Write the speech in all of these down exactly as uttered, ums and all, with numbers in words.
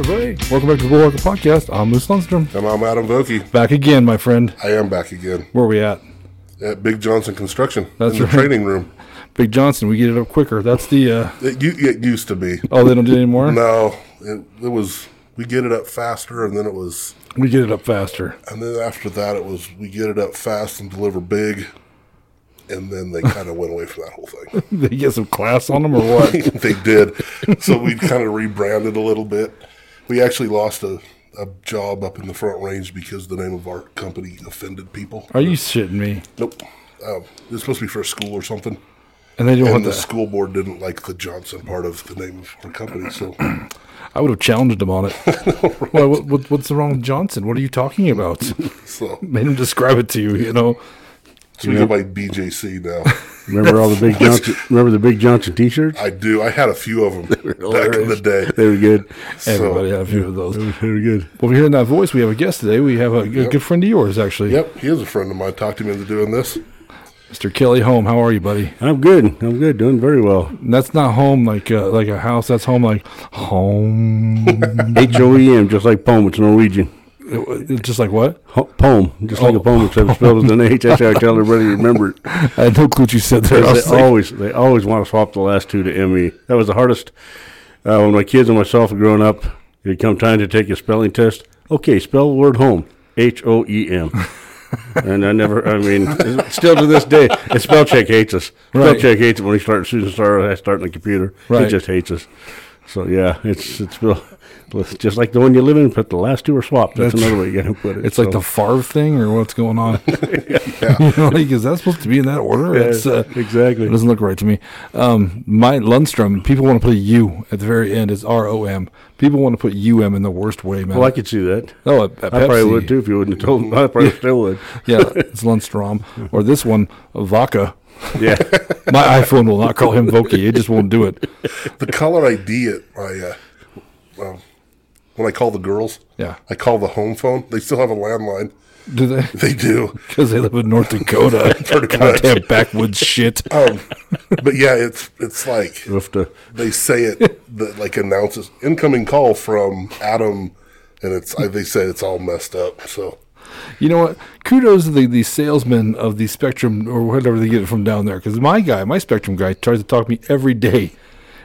everybody. Welcome back to the Bullhucker Podcast. I'm Moose Lundstrom. And I'm Adam Vokey. Back again, my friend. I am back again. Where are we at? At Big Johnson Construction. That's in right. The training room. Big Johnson, we get it up quicker. That's the... Uh... It, it used to be. Oh, they don't do it anymore? No. It, it was... We get it up faster, and then it was... We get it up faster. And then after that, it was we get it up fast and deliver big. And then they kind of went away from that whole thing. They get some class on them or what? They did. So we kind of rebranded a little bit. We actually lost a, a job up in the Front Range because the name of our company offended people. Are you shitting me? Nope. Um, it was supposed to be for a school or something. And they didn't and want the that. School board didn't like the Johnson part of the name of our company, so... I would have challenged him on it. No, right. Well, what, what, what's wrong with Johnson? What are you talking about? So, made him describe it to you, you know. So you we know, go by B J C now. Remember all the Big Johnson? Remember the Big Johnson T-shirts? I do. I had a few of them back in the day. They were good. Everybody so, had a few of those. They were good. Well, we're hearing that voice. We have a guest today. We have a, yep. a good friend of yours, actually. Yep, he is a friend of mine. Talked to him into doing this. Mister Kelly Hoem, how are you, buddy? I'm good. I'm good. Doing very well. And that's not home like uh, like a house. That's home like home. H O E M, just like poem. It's Norwegian. It, it, just like what? Ho- poem. Just oh. like a poem, except it's spelled with an H. That's how I tell everybody to remember it. I had no clue what you said there. They, they, always, they always want to swap the last two to M E. That was the hardest. Uh, when my kids and myself were growing up, it would come time to take a spelling test. Okay, spell the word home. H O E M. And I never, I mean, still to this day, and spell check hates us. Spell right. check hates it when he starts, Susan started, I start on the computer. Right. He just hates us. So, yeah, it's it's just like the one you live in, but the last two are swapped. That's, That's another way you got to put it. It's so. Like the Favre thing or what's going on. Yeah. You know, like, is that supposed to be in that order? Yeah, it's, uh, exactly. It doesn't look right to me. Um, my Lundstrom, people want to put a U at the very end. It's R O M. People want to put U M in the worst way, man. Well, I could see that. Oh, at, at I Pepsi. Probably would, too, if you wouldn't have told me. I probably still would. Yeah, it's Lundstrom. Or this one, Vodka. Yeah, my iPhone will not call him Vokey. It just won't do it. The caller I D at my uh, um, when I call the girls, yeah, I call the home phone. They still have a landline. Do they? They do because they live in North Dakota. Pretty goddamn backwoods shit. Um, but yeah, it's it's like to... they say it that like announces incoming call from Adam, and it's they say it's all messed up. So. You know what? Kudos to the, the salesmen of the Spectrum or whatever they get it from down there. Because my guy, my Spectrum guy, tries to talk me every day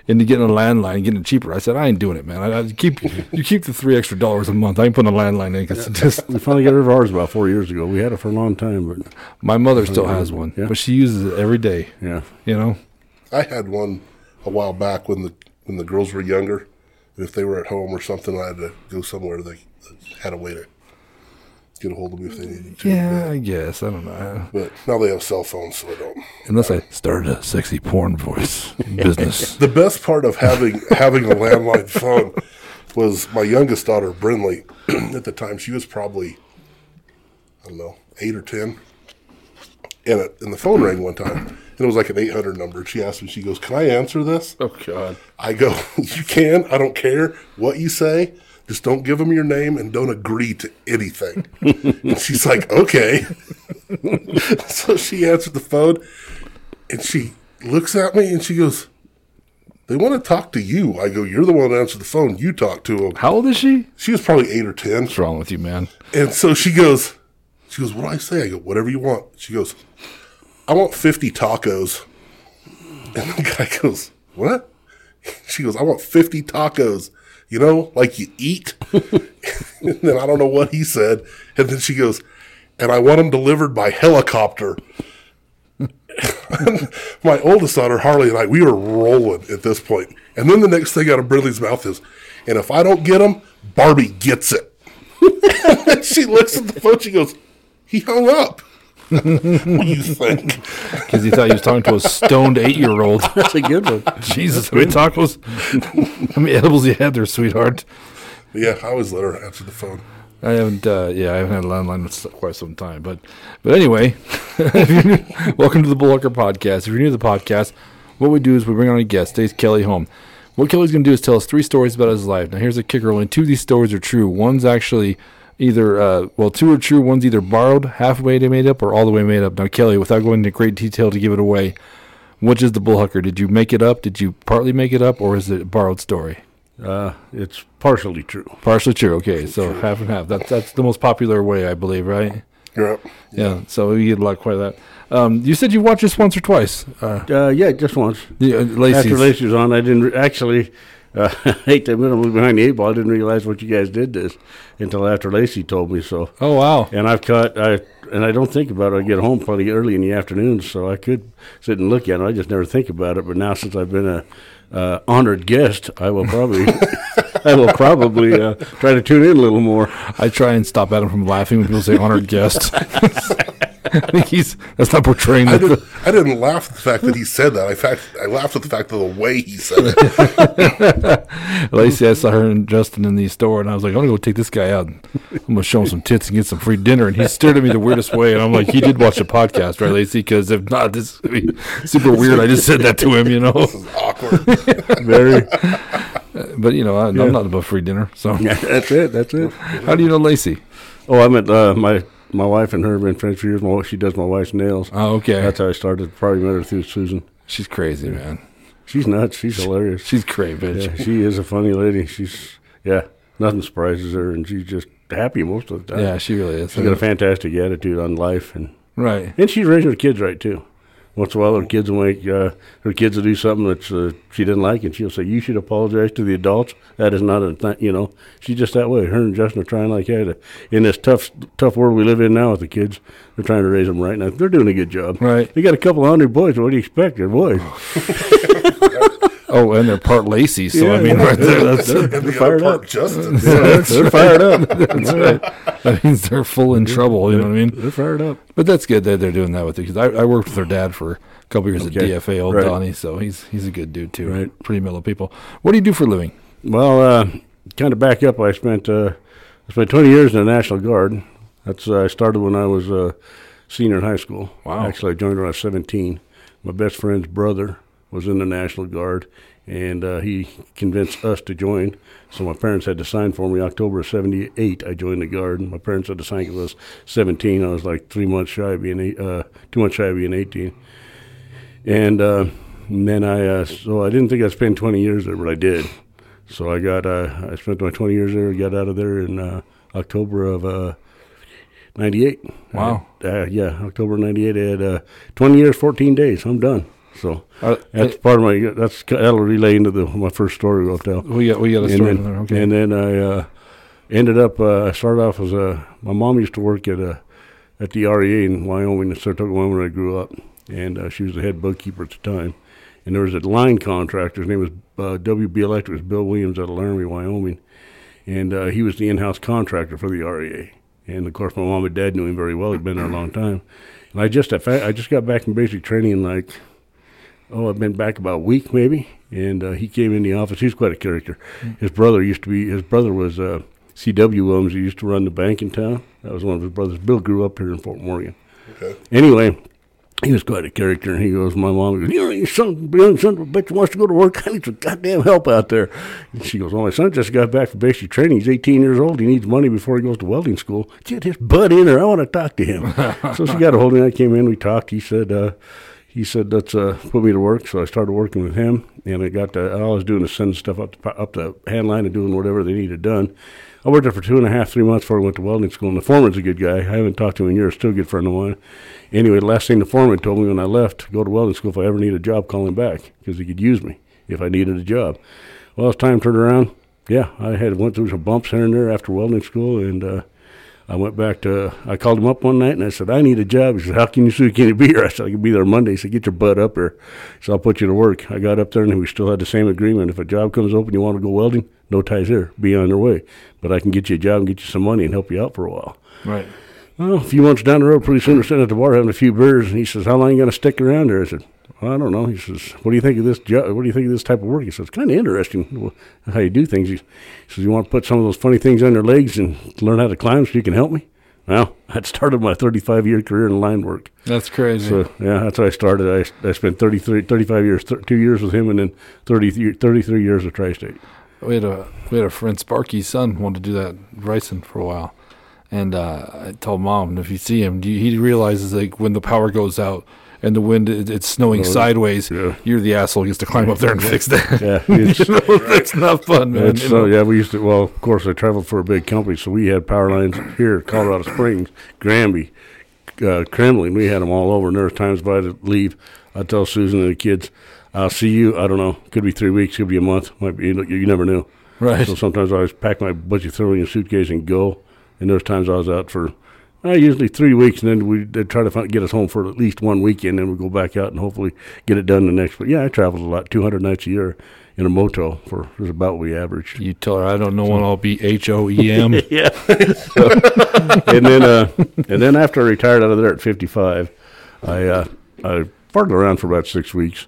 into getting a landline and getting it cheaper. I said, I ain't doing it, man. I, I keep You keep the three extra dollars a month. I ain't putting a landline in. Cause yeah. just we finally got rid of ours about four years ago. We had it for a long time. But my mother still has one, yeah. But she uses it every day. Yeah, you know? I had one a while back when the when the girls were younger. And if they were at home or something, I had to go somewhere. They had a way to get a hold of me if they needed to. Yeah, yeah, I guess. I don't know. But now they have cell phones, so I don't. Unless I, I started a sexy porn voice business. The best part of having having a landline phone was my youngest daughter, Brinley. At the time, she was probably, I don't know, eight or ten. And, it, and the phone rang one time. And it was like an eight hundred number. She asked me, she goes, can I answer this? Oh, God. I go, you can. I don't care what you say. Just don't give them your name and don't agree to anything. And she's like, okay. So she answered the phone, and she looks at me, and she goes, they want to talk to you. I go, you're the one that answered the phone. You talk to them. How old is she? She was probably eight or ten. What's wrong with you, man? And so she goes, she goes, what do I say? I go, whatever you want. She goes, I want fifty tacos. And the guy goes, what? She goes, I want fifty tacos. You know, like you eat. And then I don't know what he said. And then she goes, and I want them delivered by helicopter. My oldest daughter, Harley, and I, we were rolling at this point. And then the next thing out of Brinley's mouth is, and if I don't get them, Barbie gets it. And she looks at the phone. She goes, he hung up. What do you think? Because he thought he was talking to a stoned eight-year-old. That's a good one. Jesus, how many tacos? How many edibles you had there, sweetheart? Yeah, I always let her answer the phone. I haven't, uh, yeah, I haven't had a landline in quite some time. But, but anyway, welcome to the Bullhucker Podcast. If you're new to the podcast, what we do is we bring on a guest. Today's Kelly Hoem. What Kelly's going to do is tell us three stories about his life. Now, here's a kicker. Only two of these stories are true. One's actually... Either, uh, well, two are true. One's either borrowed, halfway they made up, or all the way made up. Now, Kelly, without going into great detail to give it away, which is the Bullhucker? Did you make it up? Did you partly make it up, or is it a borrowed story? Uh, it's Partially true. Partially true. Okay, Partially so true. half and half. That's that's the most popular way, I believe, right? Yep. Yeah. Yeah. So we get a lot quite that. Um, you said you watched this once or twice. Uh, uh, yeah, just once. Yeah, Lacey's. After Lacey was on, I didn't re- actually. Uh, I hate to admit I'm behind the eight ball. I didn't realize what you guys did this until after Lacey told me so. Oh wow! And I've caught I and I don't think about it. I get home plenty early in the afternoon, so I could sit and look at it. I just never think about it. But now since I've been a uh, honored guest, I will probably I will probably uh, try to tune in a little more. I try and stop Adam from laughing when people say honored guest. I think he's that's not portraying I, did, I didn't laugh at the fact that he said that. In fact, I laughed at the fact of the way he said it. Lacey, I saw her and Justin in the store, and I was like, I'm going to go take this guy out. I'm going to show him some tits and get some free dinner. And he stared at me the weirdest way, and I'm like, he did watch the podcast, right, Lacey? Because if not, this is going to be super weird. I just said that to him, you know. This is awkward. Very. But, you know, I, yeah. I'm not above free dinner. So yeah, That's it. That's it. How do you know Lacey? Oh, I met uh, my... My wife and her have been friends for years. My, she does my wife's nails. Oh, okay. That's how I started. Probably met her through Susan. She's crazy, man. She's nuts. She's she, hilarious. She's great, bitch. Yeah, she is a funny lady. She's, yeah, nothing surprises her, and she's just happy most of the time. Yeah, she really is. She's got a fantastic attitude on life. and Right. And she's raising her kids right, too. Once in a while, her kids will make uh, her kids will do something that uh, she didn't like, and she'll say, "You should apologize to the adults." That is not a thing, you know. She's just that way. Her and Justin are trying like that to, in this tough, tough world we live in now with the kids. They're trying to raise them right now. They're doing a good job. Right. They got a couple hundred boys. What do you expect, they're boys? Oh, and they're part Lacey, so yeah, I mean, right there, that's they're, they're, they're fired part up. Justin, yeah, that's they're fired up. That's right. That means they're full in they're, trouble. You know what I mean? They're fired up. But that's good that they're doing that with it. Because I, I worked with their dad for a couple years okay. at D F A, old right. Donnie. So he's he's a good dude too. Right. Pretty mellow people. What do you do for a living? Well, uh, kind of back up. I spent uh, I spent twenty years in the National Guard. That's uh, I started when I was a uh, senior in high school. Wow. Actually, I joined when I was seventeen. My best friend's brother was in the National Guard, and uh, he convinced us to join. So my parents had to sign for me. October of seventy-eight, I joined the Guard. My parents had to sign because I was seventeen. I was like three months shy of being eight, uh, two months shy of being eighteen. And, uh, and then I, uh, so I didn't think I'd spend twenty years there, but I did. So I got, uh, I spent my twenty years there, got out of there in uh, October of uh, ninety-eight. Wow. I had, uh, yeah, October ninety-eight. I had uh, twenty years, fourteen days. I'm done. So uh, that's it, part of my that's that'll relay into the my first story we'll tell. We got we got a and story. Then, there. Okay. And then I uh, ended up. Uh, I started off as a my mom used to work at a at the R E A in Wyoming, in Saratoga, Wyoming, where I grew up, and uh, she was the head bookkeeper at the time. And there was a line contractor. His name was uh, W B Electric. It was Bill Williams out of Laramie, Wyoming, and uh, he was the in-house contractor for the R E A. And of course, my mom and dad knew him very well. He'd been there a long time. And I just I, I just got back from basic training like. Oh, I've been back about a week maybe, and uh, he came in the office. He's quite a character. Mm-hmm. His brother used to be, his brother was uh, C W Williams. He used to run the bank in town. That was one of his brothers. Bill grew up here in Fort Morgan. Okay. Anyway, he was quite a character, and he goes, my mom goes, you know, your son, young son of a bitch wants to go to work. I need some goddamn help out there. And she goes, well, my son just got back from basic training. He's eighteen years old. He needs money before he goes to welding school. Get his butt in there. I want to talk to him. So she got a hold of me. I came in. We talked. He said, uh, He said, let's uh, put me to work. So I started working with him, and I got to, all I was doing was sending stuff up the, up the hand line and doing whatever they needed done. I worked there for two and a half, three months before I went to welding school, and the foreman's a good guy. I haven't talked to him in years, still a good friend of mine. Anyway, the last thing the foreman told me when I left to go to welding school, if I ever needed a job, call him back, because he could use me if I needed a job. Well, it's time turned around. Yeah, I had went through some bumps here and there after welding school, and uh, I went back to, I called him up one night, and I said, I need a job. He said, how can you see, can you be here? I said, I can be there Monday. He said, get your butt up here. So I'll put you to work. I got up there, and we still had the same agreement. If a job comes open, you want to go welding, no ties here. Be on your way. But I can get you a job and get you some money and help you out for a while. Right. Well, a few months down the road, pretty soon we're sitting at the bar having a few beers, and he says, how long are you going to stick around there? I said, well, I don't know. He says, what do you think of this job? What do you think of this type of work? He says, it's kind of interesting how you do things. He says, you want to put some of those funny things on your legs and learn how to climb so you can help me? Well, I'd started my thirty-five-year career in line work. That's crazy. So, yeah, that's how I started. I, I spent thirty-three, thirty-five years, th- two years with him, and then thirty, thirty-three years with Tri-State. We had a, we had a friend, Sparky's son, wanted to do that racing for a while. And uh, I told Mom, if you see him, he realizes like when the power goes out, and the wind, it, it's snowing no, sideways, yeah. You're the asshole who gets to climb up there and yeah. fix that. Yeah, it's, you know, right. It's not fun, man. It's, so, yeah, we used to, well, of course, I traveled for a big company, so we had power lines here, Colorado Springs, Granby, uh, Kremlin. We had them all over, and there were times if I had to leave, I'd tell Susan and the kids, I'll see you, I don't know, could be three weeks, could be a month, might be, you, you never knew. Right. So sometimes I always pack my budget, throw it in a suitcase, and go. And there's times I was out for uh, usually three weeks, and then we they'd try to find, get us home for at least one weekend, and then we'd go back out and hopefully get it done the next. But yeah, I traveled a lot, two hundred nights a year in a motel for is about what we averaged. You tell her I don't know so. When I'll be H O E M. Yeah. So, and then uh, and then after I retired out of there at fifty-five, I uh, I farted around for about six weeks,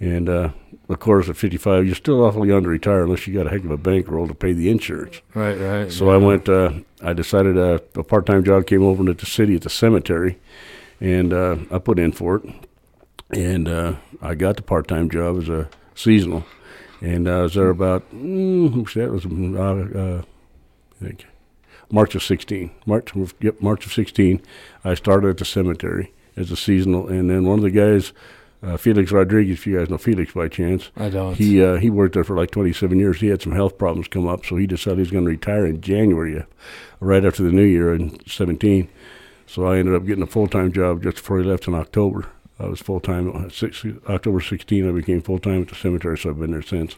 and. Uh, Of course, at fifty-five, you're still awfully young to retire unless you got a heck of a bankroll to pay the insurance. Right, right. So yeah. I went, uh, I decided uh, a part-time job came over to the city at the cemetery, and uh, I put in for it. And uh, I got the part-time job as a seasonal, and I was there about, mm, that was, uh, uh, I think, March of sixteen. March, yep, March of sixteen, I started at the cemetery as a seasonal, and then one of the guys, Uh, Felix Rodriguez, if you guys know Felix by chance. I don't. He uh, he worked there for like twenty-seven years. He had some health problems come up, so he decided he was going to retire in January, uh, right after the new year in seventeen. So I ended up getting a full-time job just before he left in October. I was full-time. Uh, six, October sixteenth, I became full-time at the cemetery, so I've been there since.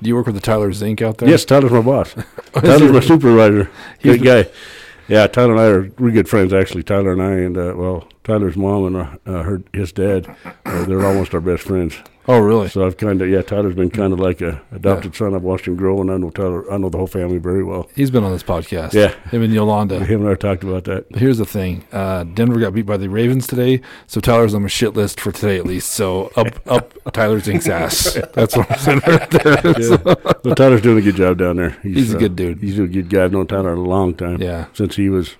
Do you work with the Tyler Zink out there? Yes, Tyler's my boss. Tyler's my supervisor. He's good guy. Yeah, Tyler and I are really good friends, actually. Tyler and I, and, uh, well, Tyler's mom and uh, her his dad, uh, they're almost our best friends. Oh, really? So I've kind of, yeah, Tyler's been kind of like a adopted yeah. son. I've watched him grow, and I know Tyler, I know the whole family very well. He's been on this podcast. Yeah. Him and Yolanda. Him and I talked about that. Here's the thing. Uh, Denver got beat by the Ravens today, so Tyler's on my shit list for today at least. So up up Tyler Zink's ass. That's what I'm saying right there. Yeah. So. Well, Tyler's doing a good job down there. He's, he's a uh, good dude. He's a good guy. I've known Tyler a long time. Yeah. Since he was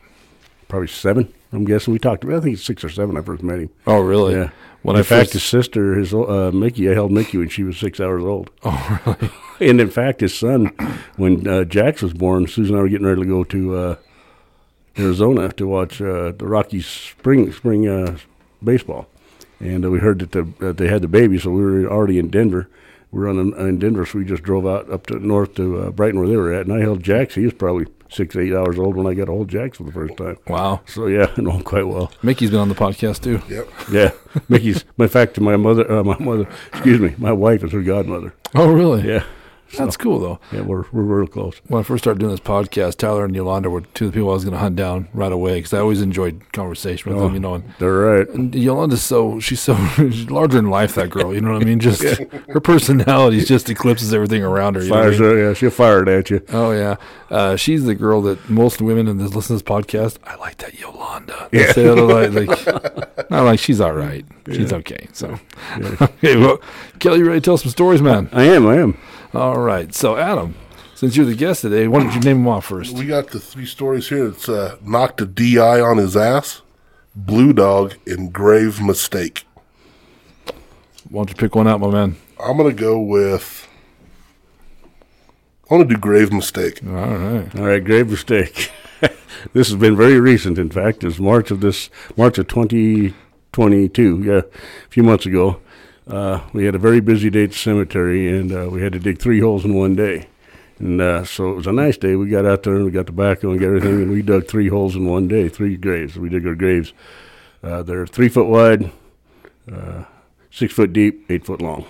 probably seven, I'm guessing. We talked about I think it's six or seven I first met him. Oh, really? Yeah. When in I fact, first... his sister, his uh, Mickey, I held Mickey when she was six hours old. Oh, really? And in fact, his son, when uh, Jax was born, Susan and I were getting ready to go to uh, Arizona to watch uh, the Rockies spring spring uh, baseball, and uh, we heard that, the, that they had the baby, so we were already in Denver. We were on in Denver, so we just drove out up to north to uh, Brighton where they were at, and I held Jax. He was probably six, eight hours old when I got a hold of Jax for the first time. Wow. So, yeah, I know him quite well. Mickey's been on the podcast, too. Yep. Yeah. Mickey's, in fact, my mother, uh, my mother, excuse me, my wife is her godmother. Oh, really? Yeah. So, that's cool, though. Yeah, we're, we're real close. When I first started doing this podcast, Tyler and Yolanda were two of the people I was going to hunt down right away because I always enjoyed conversation with oh, them, you know. And, they're right. And Yolanda's so, she's so she's larger in life, that girl, you know what I mean? Just yeah. Her personality just eclipses everything around her. You Fires know what I mean? Her, yeah. She'll fire it at you. Oh, yeah. Uh, she's the girl that most women in this listen to this podcast, I like that Yolanda. They yeah. say that like, like, not like she's all right. Yeah. She's okay. So, yeah. Okay, well, Kelly, you ready to tell some stories, man? I am, I am. All right. So, Adam, since you're the guest today, why don't you name them off first? We got the three stories here. It's uh, Knocked a D I on His Ass, Blue Dog, and Grave Mistake. Why don't you pick one out, my man? I'm going to go with – I want to do Grave Mistake. All right. All right, Grave Mistake. This has been very recent, in fact. It's March of this – March of twenty twenty-two, yeah, a few months ago. Uh, we had a very busy day at the cemetery, and uh, we had to dig three holes in one day. And uh, so it was a nice day. We got out there, and we got the backhoe and got everything, and we dug three holes in one day, three graves. We dug our graves. Uh, they're three foot wide, uh, six foot deep, eight foot long.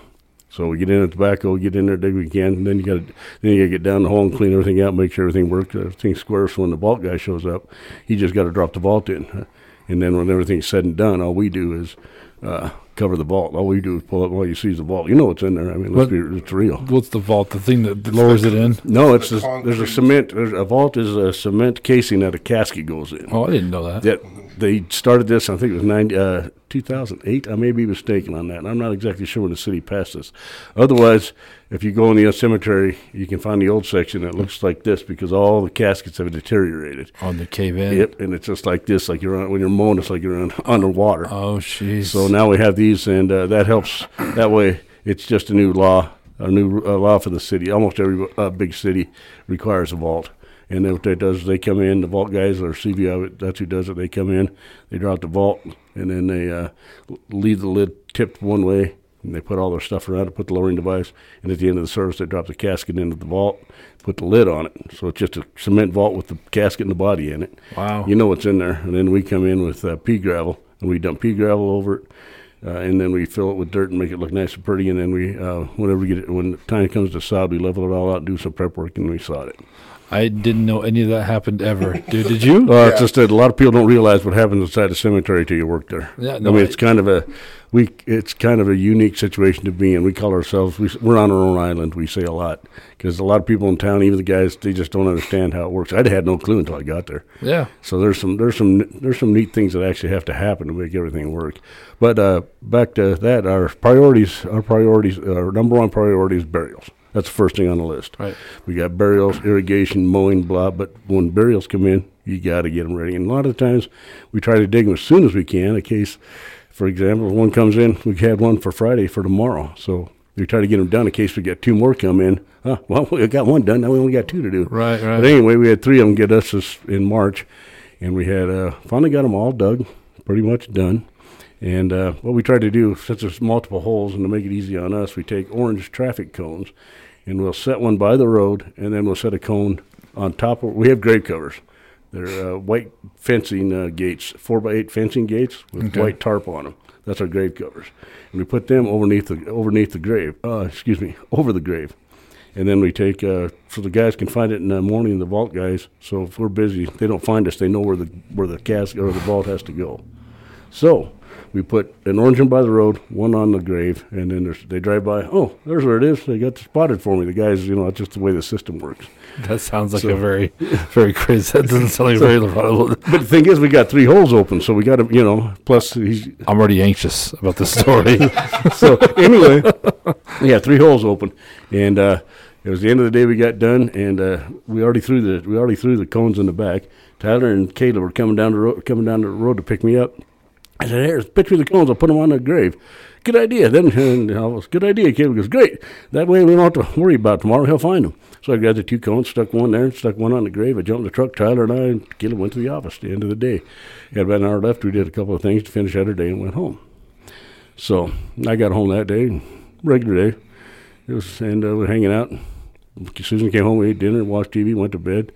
So we get in at the backhoe, get in there, dig we can, and then you got then you got to get down the hole and clean everything out, make sure everything works, everything's square. So when the vault guy shows up, he just got to drop the vault in. And then when everything's said and done, all we do is uh, cover the vault. All we do is pull up. All you see is the vault. You know what's in there. I mean, let's what, be, it's real. What's the vault? The thing that lowers it in? No, it's the a, there's a cement. There's a vault is a cement casing that a casket goes in. Oh, I didn't know that. That they started this. I think it was ninety, uh, two thousand eight. I may be mistaken on that. And I'm not exactly sure when the city passed this. Otherwise, if you go in the old cemetery, you can find the old section that looks like this because all the caskets have deteriorated. On the cave in. Yep, and it's just like this. Like you're on, when you're mowing, it's like you're on, underwater. Oh, jeez. So now we have these, and uh, that helps. That way, it's just a new law, a new uh, law for the city. Almost every uh, big city requires a vault. And then what that does is they come in, the vault guys or C V I, that's who does it, they come in, they drop the vault, and then they uh, leave the lid tipped one way, and they put all their stuff around it, put the lowering device, and at the end of the service, they drop the casket into the vault, put the lid on it. So it's just a cement vault with the casket and the body in it. Wow. You know what's in there. And then we come in with uh, pea gravel, and we dump pea gravel over it, uh, and then we fill it with dirt and make it look nice and pretty, and then we, uh, whenever we get it, when the time comes to sod, we level it all out, do some prep work, and we sod it. I didn't know any of that happened ever. Dude, did you? Well, uh, yeah. It's just that a lot of people don't realize what happens inside the cemetery till you work there. Yeah, no, I mean, it's kind of a we. It's kind of a unique situation to be in. We call ourselves, we, we're on our own island, we say a lot, because a lot of people in town, even the guys, they just don't understand how it works. I'd had no clue until I got there. Yeah. So there's some there's some there's some neat things that actually have to happen to make everything work. But uh, back to that, our priorities, our priorities, our number one priority is burials. That's the first thing on the list. Right. We got burials, irrigation, mowing, blah. But when burials come in, you got to get them ready. And a lot of the times, we try to dig them as soon as we can. In case, for example, if one comes in, we had one for Friday for tomorrow. So we try to get them done in case we got two more come in. Huh, well, we got one done. Now we only got two to do. Right, right. But anyway, we had three of them get us this in March. And we had uh, finally got them all dug, pretty much done. And uh, what we try to do, since there's multiple holes, and to make it easy on us, we take orange traffic cones, and we'll set one by the road, and then we'll set a cone on top of. We have grave covers. They're uh, white fencing uh, gates, four by eight fencing gates with okay. white tarp on them. That's our grave covers, and we put them underneath the underneath the grave. Uh, excuse me, over the grave, and then we take uh, so the guys can find it in the morning. The vault guys, so if we're busy, they don't find us. They know where the where the casket or the vault has to go. So. We put an orange one by the road, one on the grave, and then there's, they drive by. Oh, there's where it is. They got spotted for me. The guys, you know, that's just the way the system works. That sounds like so, a very, very crazy. That doesn't sound like so, very. But the thing is, we got three holes open, so we got to, you know. Plus, he's. I'm already anxious about the story. So anyway, yeah, three holes open, and uh, it was the end of the day. We got done, and uh, we already threw the we already threw the cones in the back. Tyler and Caleb were coming down the road, coming down the road to pick me up. I said, here's a picture of the cones. I'll put them on the grave. Good idea. Then and I was, good idea. Caleb goes, great. That way we don't have to worry about it tomorrow. He'll find them. So I grabbed the two cones, stuck one there, stuck one on the grave. I jumped in the truck. Tyler and I and Caleb went to the office at the end of the day. We had about an hour left. We did a couple of things to finish out our day and went home. So I got home that day, regular day. It was, and uh, we were hanging out. Susan came home. We ate dinner, watched T V, went to bed.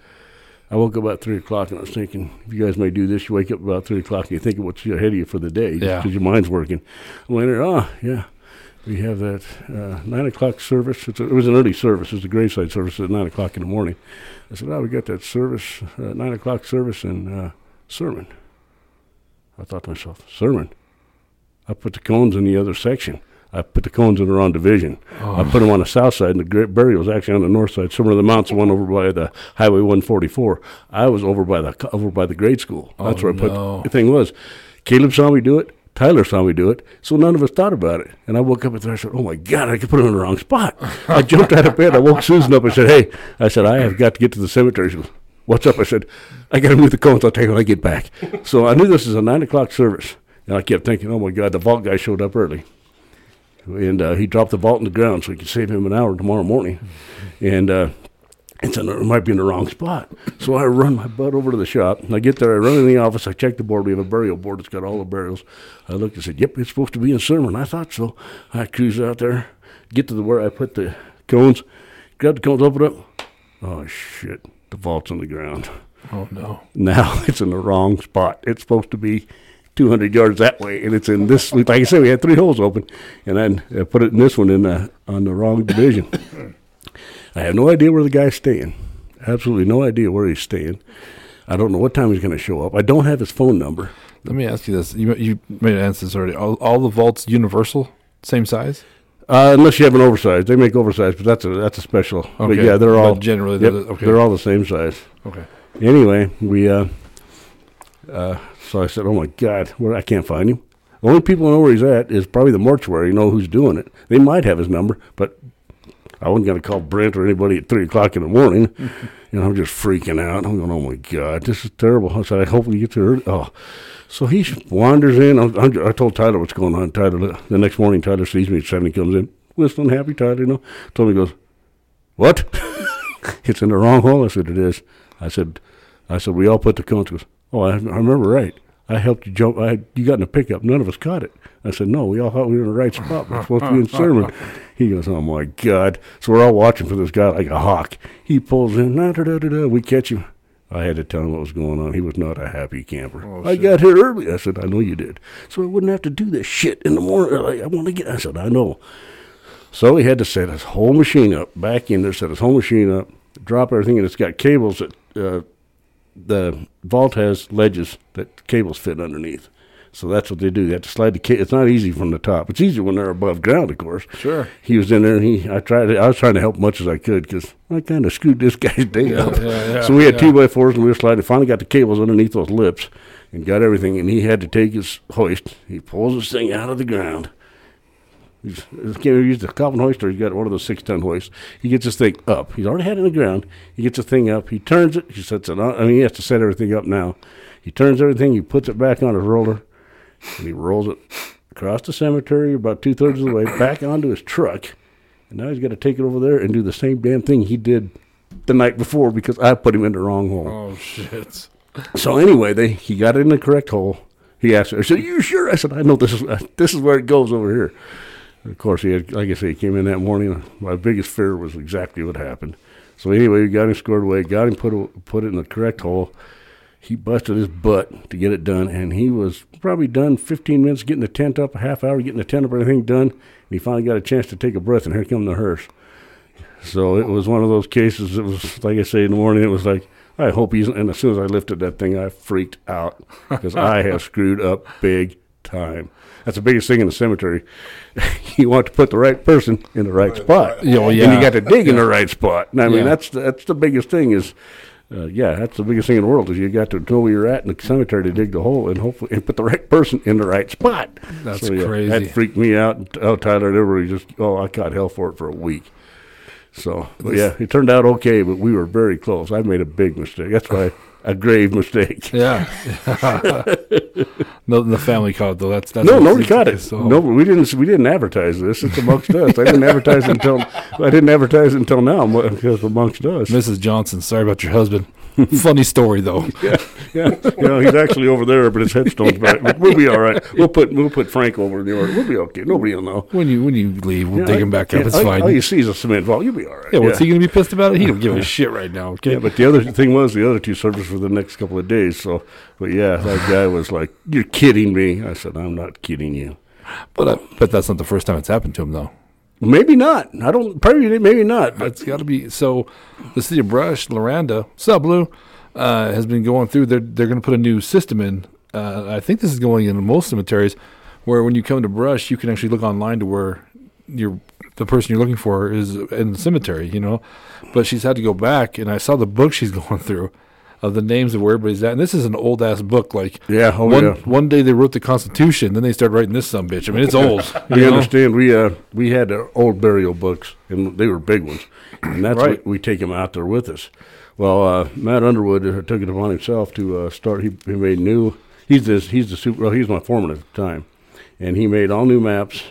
I woke up about three o'clock, and I was thinking, if you guys may do this, you wake up about three o'clock, and you think of what's ahead of you for the day because yeah. your mind's working. Later, ah, oh, yeah, we have that uh, nine o'clock service. It's a, it was an early service. It was a graveside service at nine o'clock in the morning. I said, oh, we got that service, uh, nine o'clock service and uh, sermon. I thought to myself, sermon? I put the cones in the other section. I put the cones in the wrong division. Oh. I put them on the south side, and the gra- burial was actually on the north side. Somewhere in the mountains, one over by the Highway one forty-four. I was over by the over by the grade school. Oh, that's where I put no. the thing was. Caleb saw me do it. Tyler saw me do it. So none of us thought about it. And I woke up and I said, oh, my God, I could put it in the wrong spot. I jumped out of bed. I woke Susan up and said, hey, I said, I have got to get to the cemetery. She goes, what's up? I said, I got to move the cones. I'll tell you when I get back. So I knew this is a nine o'clock service. And I kept thinking, oh, my God, the vault guy showed up early. And uh, he dropped the vault in the ground so he could save him an hour tomorrow morning. Mm-hmm. And uh, it's in, it might be in the wrong spot. So I run my butt over to the shop. And I get there. I run in the office. I check the board. We have a burial board that's got all the burials. I looked and said, yep, it's supposed to be in sermon. I thought so. I cruise out there, get to the where I put the cones, grab the cones, open it up. Oh, shit. The vault's on the ground. Oh, no. Now it's in the wrong spot. It's supposed to be two hundred yards that way, and it's in this. Like I said, we had three holes open, and then I put it in this one in the, on the wrong division. I have no idea where the guy's staying. Absolutely no idea where he's staying. I don't know what time he's going to show up. I don't have his phone number. Let me ask you this. You you made an answer this already. All, all the vaults universal, same size? Uh, unless you have an oversized. They make oversized, but that's a that's a special. Okay. But yeah, they're all but generally they're, yep, the, okay. they're all the same size. Okay. Anyway, we. Uh, Uh, so I said, oh, my God, well, I can't find him. The only people who know where he's at is probably the mortuary, you know who's doing it. They might have his number, but I wasn't going to call Brent or anybody at three o'clock in the morning. You know, I'm just freaking out. I'm going, oh, my God, this is terrible. I said, I hope we get to early. Oh. So he wanders in. I'm, I'm, I told Tyler what's going on. Tyler, the next morning, Tyler sees me at seven. He comes in, whistling, happy Tyler, you know. Told me, he goes, what? It's in the wrong hole. I said, it is. I said, I said, we all put the cones. He goes, oh, I, I remember right. I helped you jump. I, you got in a pickup. None of us caught it. I said, no, we all thought we were in the right spot. We're supposed to be in sermon. He goes, oh, my God. So we're all watching for this guy like a hawk. He pulls in. Da, da, da, da, da. We catch him. I had to tell him what was going on. He was not a happy camper. Oh, I shit. got here early. I said, I know you did. So I wouldn't have to do this shit in the morning. Like, I want to get. I said, I know. So he had to set his whole machine up. Back in there, set his whole machine up. Drop everything. And it's got cables that... Uh, the vault has ledges that cables fit underneath. So that's what they do. They have to slide the cable. It's not easy from the top. It's easier when they're above ground, of course. Sure. He was in there, and he, I tried. To, I was trying to help much as I could because I kind of screwed this guy's day yeah, up. Yeah, yeah, so we had yeah. two by fours, and we were sliding. Finally got the cables underneath those lips and got everything, and he had to take his hoist. He pulls this thing out of the ground. He's, he's used a common hoist, or he's got one of those six-ton hoists. He gets this thing up. He's already had it in the ground. He gets the thing up. He turns it. He sets it on. I mean, he has to set everything up now. He turns everything. He puts it back on his roller, and he rolls it across the cemetery about two-thirds of the way back onto his truck. And now he's got to take it over there and do the same damn thing he did the night before because I put him in the wrong hole. Oh, shit. So anyway, they he got it in the correct hole. He asked me, I said, you sure? I said, I know this is uh, this is where it goes over here. Of course, he had, like I say, he came in that morning. My biggest fear was exactly what happened. So anyway, we got him squared away, got him put a, put it in the correct hole. He busted his butt to get it done, and he was probably done fifteen minutes getting the tent up, a half hour getting the tent up, everything done. And he finally got a chance to take a breath, and here come the hearse. So it was one of those cases. It was, like I say, in the morning, it was like, I hope he's, and as soon as I lifted that thing, I freaked out because I have screwed up big time. That's the biggest thing in the cemetery. You want to put the right person in the right spot. Oh, yeah. And you got to dig yeah. in the right spot. And I mean, yeah. that's the, that's the biggest thing is, uh, yeah, that's the biggest thing in the world is you got to know where you're at in the cemetery to dig the hole and hopefully and put the right person in the right spot. That's so, yeah, crazy. That freaked me out. Oh, Tyler, everybody just, oh, I caught hell for it for a week. So, but yeah, it turned out okay, but we were very close. I made a big mistake. That's why a grave mistake. Yeah. No, the family caught it, though. That's, that's no, nobody caught it. So. No, we didn't. We didn't advertise this. It's amongst us. I didn't advertise it until I didn't advertise it until now because amongst us. Missus Johnson, sorry about your husband. Funny story though. Yeah, yeah. You know, he's actually over there, but his headstone's back. But we'll be all right. We'll put we'll put Frank over in the order. We'll be okay. Nobody will know. When you when you leave, we'll yeah, dig I, him back yeah, up. It's I, fine. All you see is a cement vault. You'll be all right. Yeah. What's yeah. he gonna be pissed about it? He don't give a shit right now. Okay. Yeah. But the other thing was the other two services for the next couple of days. So, but yeah, that guy was like, "You're kidding me." I said, "I'm not kidding you." But I bet that's not the first time it's happened to him though. Maybe not. I don't. Probably maybe not. But it's got to be. So, the city of Brush, Yolanda, sub Lou, uh, has been going through. They're they're going to put a new system in. Uh, I think this is going in most cemeteries, where when you come to Brush, you can actually look online to where you're the person you're looking for is in the cemetery. You know, but she's had to go back, and I saw the book she's going through of the names of where everybody's at. And this is an old-ass book. Like, yeah, oh, one, yeah. one day they wrote the Constitution, then they started writing this sumbitch. I mean, it's old. you, you understand, we uh, we had our old burial books, and they were big ones. And that's right. what we take them out there with us. Well, uh, Matt Underwood took it upon himself to uh, start. He, he made new. He's this, He's the super. Well, he's my foreman at the time. And he made all new maps,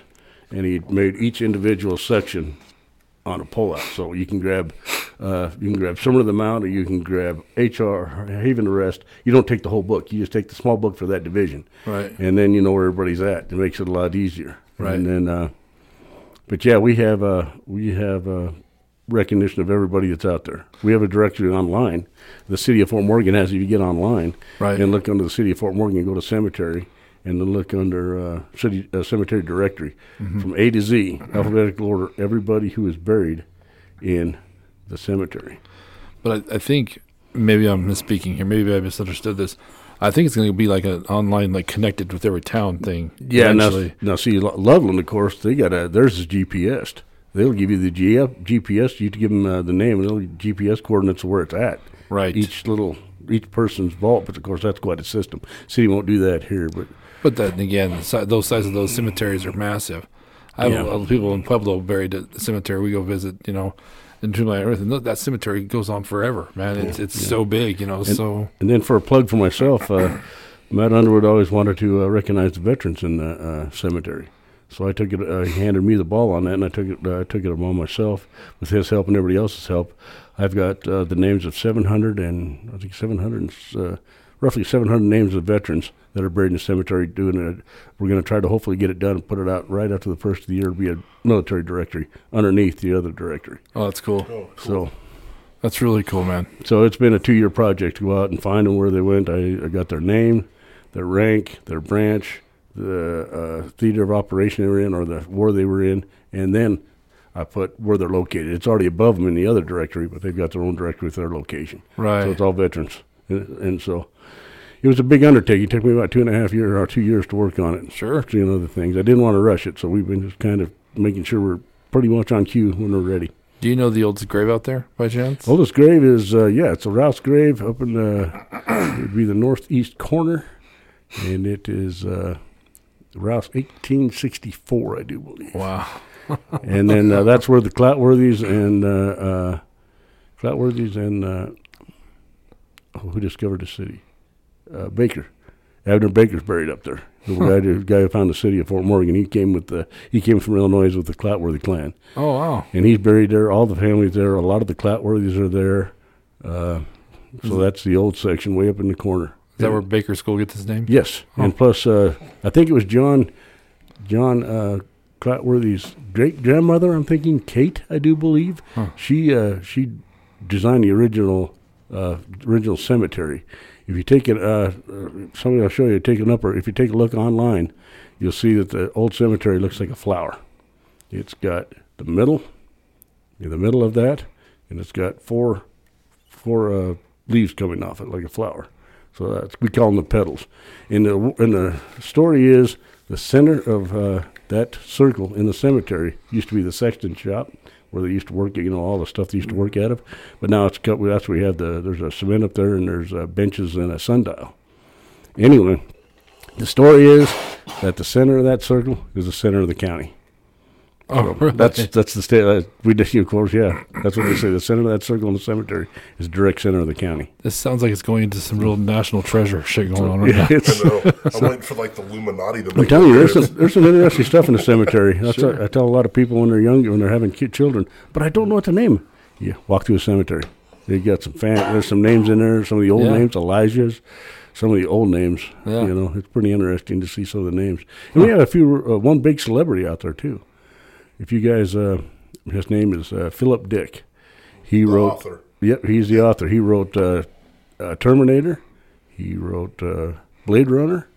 and he made each individual section on a pullout, so you can grab, uh, you can grab Summer of the Mount, or you can grab H R Haven Arrest. You don't take the whole book; you just take the small book for that division, right? And then you know where everybody's at. It makes it a lot easier, right? And then, uh, but yeah, we have uh, we have uh, recognition of everybody that's out there. We have a directory online. The city of Fort Morgan has. If you get online, right, and look under the city of Fort Morgan, and go to cemetery. And then look under uh, city uh, cemetery directory mm-hmm. from A to Z, alphabetical order, everybody who is buried in the cemetery. But I, I think maybe I'm misspeaking here. Maybe I misunderstood this. I think it's going to be like an online, like connected with every town thing. Yeah. Now, now, see, Loveland, of course, they got a theirs is G P S'd. They'll give you the G F, G P S. You give them uh, the name, and they'll G P S coordinates of where it's at. Right. Each little each person's vault, but of course that's quite a system. City won't do that here, but. But then again, those size of those cemeteries are massive. I have yeah. a lot of people in Pueblo buried at the cemetery. We go visit, you know, and Earth, and that cemetery goes on forever, man. It's yeah. it's yeah. so big, you know. And, so and then for a plug for myself, uh, Matt Underwood always wanted to uh, recognize the veterans in the uh, cemetery. So I took it. Uh, he handed me the ball on that, and I took it. Uh, I took it upon myself with his help and everybody else's help. I've got uh, the names of seven hundred and I think seven hundred. And, uh, roughly seven hundred names of veterans that are buried in the cemetery doing it. We're going to try to hopefully get it done and put it out right after the first of the year. It'll be a military directory underneath the other directory. Oh, that's cool. Oh, cool. So that's really cool, man. So it's been a two-year project to go out and find them where they went. I, I got their name, their rank, their branch, the uh, theater of operation they were in or the war they were in, and then I put where they're located. It's already above them in the other directory, but they've got their own directory with their location. Right. So it's all veterans. And, and so it was a big undertaking. It took me about two and a half years or two years to work on it. Sure. Seeing other things. I didn't want to rush it, so we've been just kind of making sure we're pretty much on cue when we're ready. Do you know the oldest grave out there by chance? Oldest grave is, uh, yeah, it's a Rouse grave up in the, it would be the northeast corner, and it is uh, Rouse eighteen sixty-four, I do believe. Wow. And then uh, that's where the Clatworthys and uh, uh, Clatworthys and uh, oh, who discovered the city? Uh, Baker, Abner Baker's buried up there. The huh. guy, the guy who found the city of Fort Morgan. He came with the he came from Illinois with the Clatworthy clan. Oh wow! And he's buried there. All the families there. A lot of the Clatworthys are there. Uh, so that's the old section way up in the corner. Is that where Baker School gets his name? Yes. Huh. And plus, uh, I think it was John, John. Uh, Clatworthy's great-grandmother, I'm thinking, Kate, I do believe. Huh. She uh, she designed the original uh, original cemetery. If you take it, uh, somebody I'll show you, take an upper. If you take a look online, you'll see that the old cemetery looks like a flower. It's got the middle, in the middle of that, and it's got four four uh, leaves coming off it like a flower. So that's, we call them the petals. And the, and the story is the center of... Uh, that circle in the cemetery used to be the sexton shop where they used to work, you know, all the stuff they used to work out of. But now it's cut. That's where we have the, there's a cement up there and there's uh, benches and a sundial. Anyway, the story is that the center of that circle is the center of the county. Oh, so really? That's, that's the state. Uh, we did, of course, yeah. That's what they say. The center of that circle in the cemetery is the direct center of the county. This sounds like it's going into some real national treasure shit going on right yeah, now. I know. I'm waiting for like the Illuminati to make I'm telling you, there's some, there's some interesting stuff in the cemetery. That's sure. what I tell a lot of people when they're younger, when they're having cute children, but I don't know what to name. You walk through a cemetery. They got some fan, there's some names in there, some of the old yeah. names, Elijah's. Some of the old names, yeah. you know. It's pretty interesting to see some of the names. And huh. we had a few, uh, one big celebrity out there, too. If you guys, uh, his name is uh, Philip Dick. He the wrote. Author. Yep, he's the author. He wrote uh, uh, Terminator. He wrote uh, Blade Runner,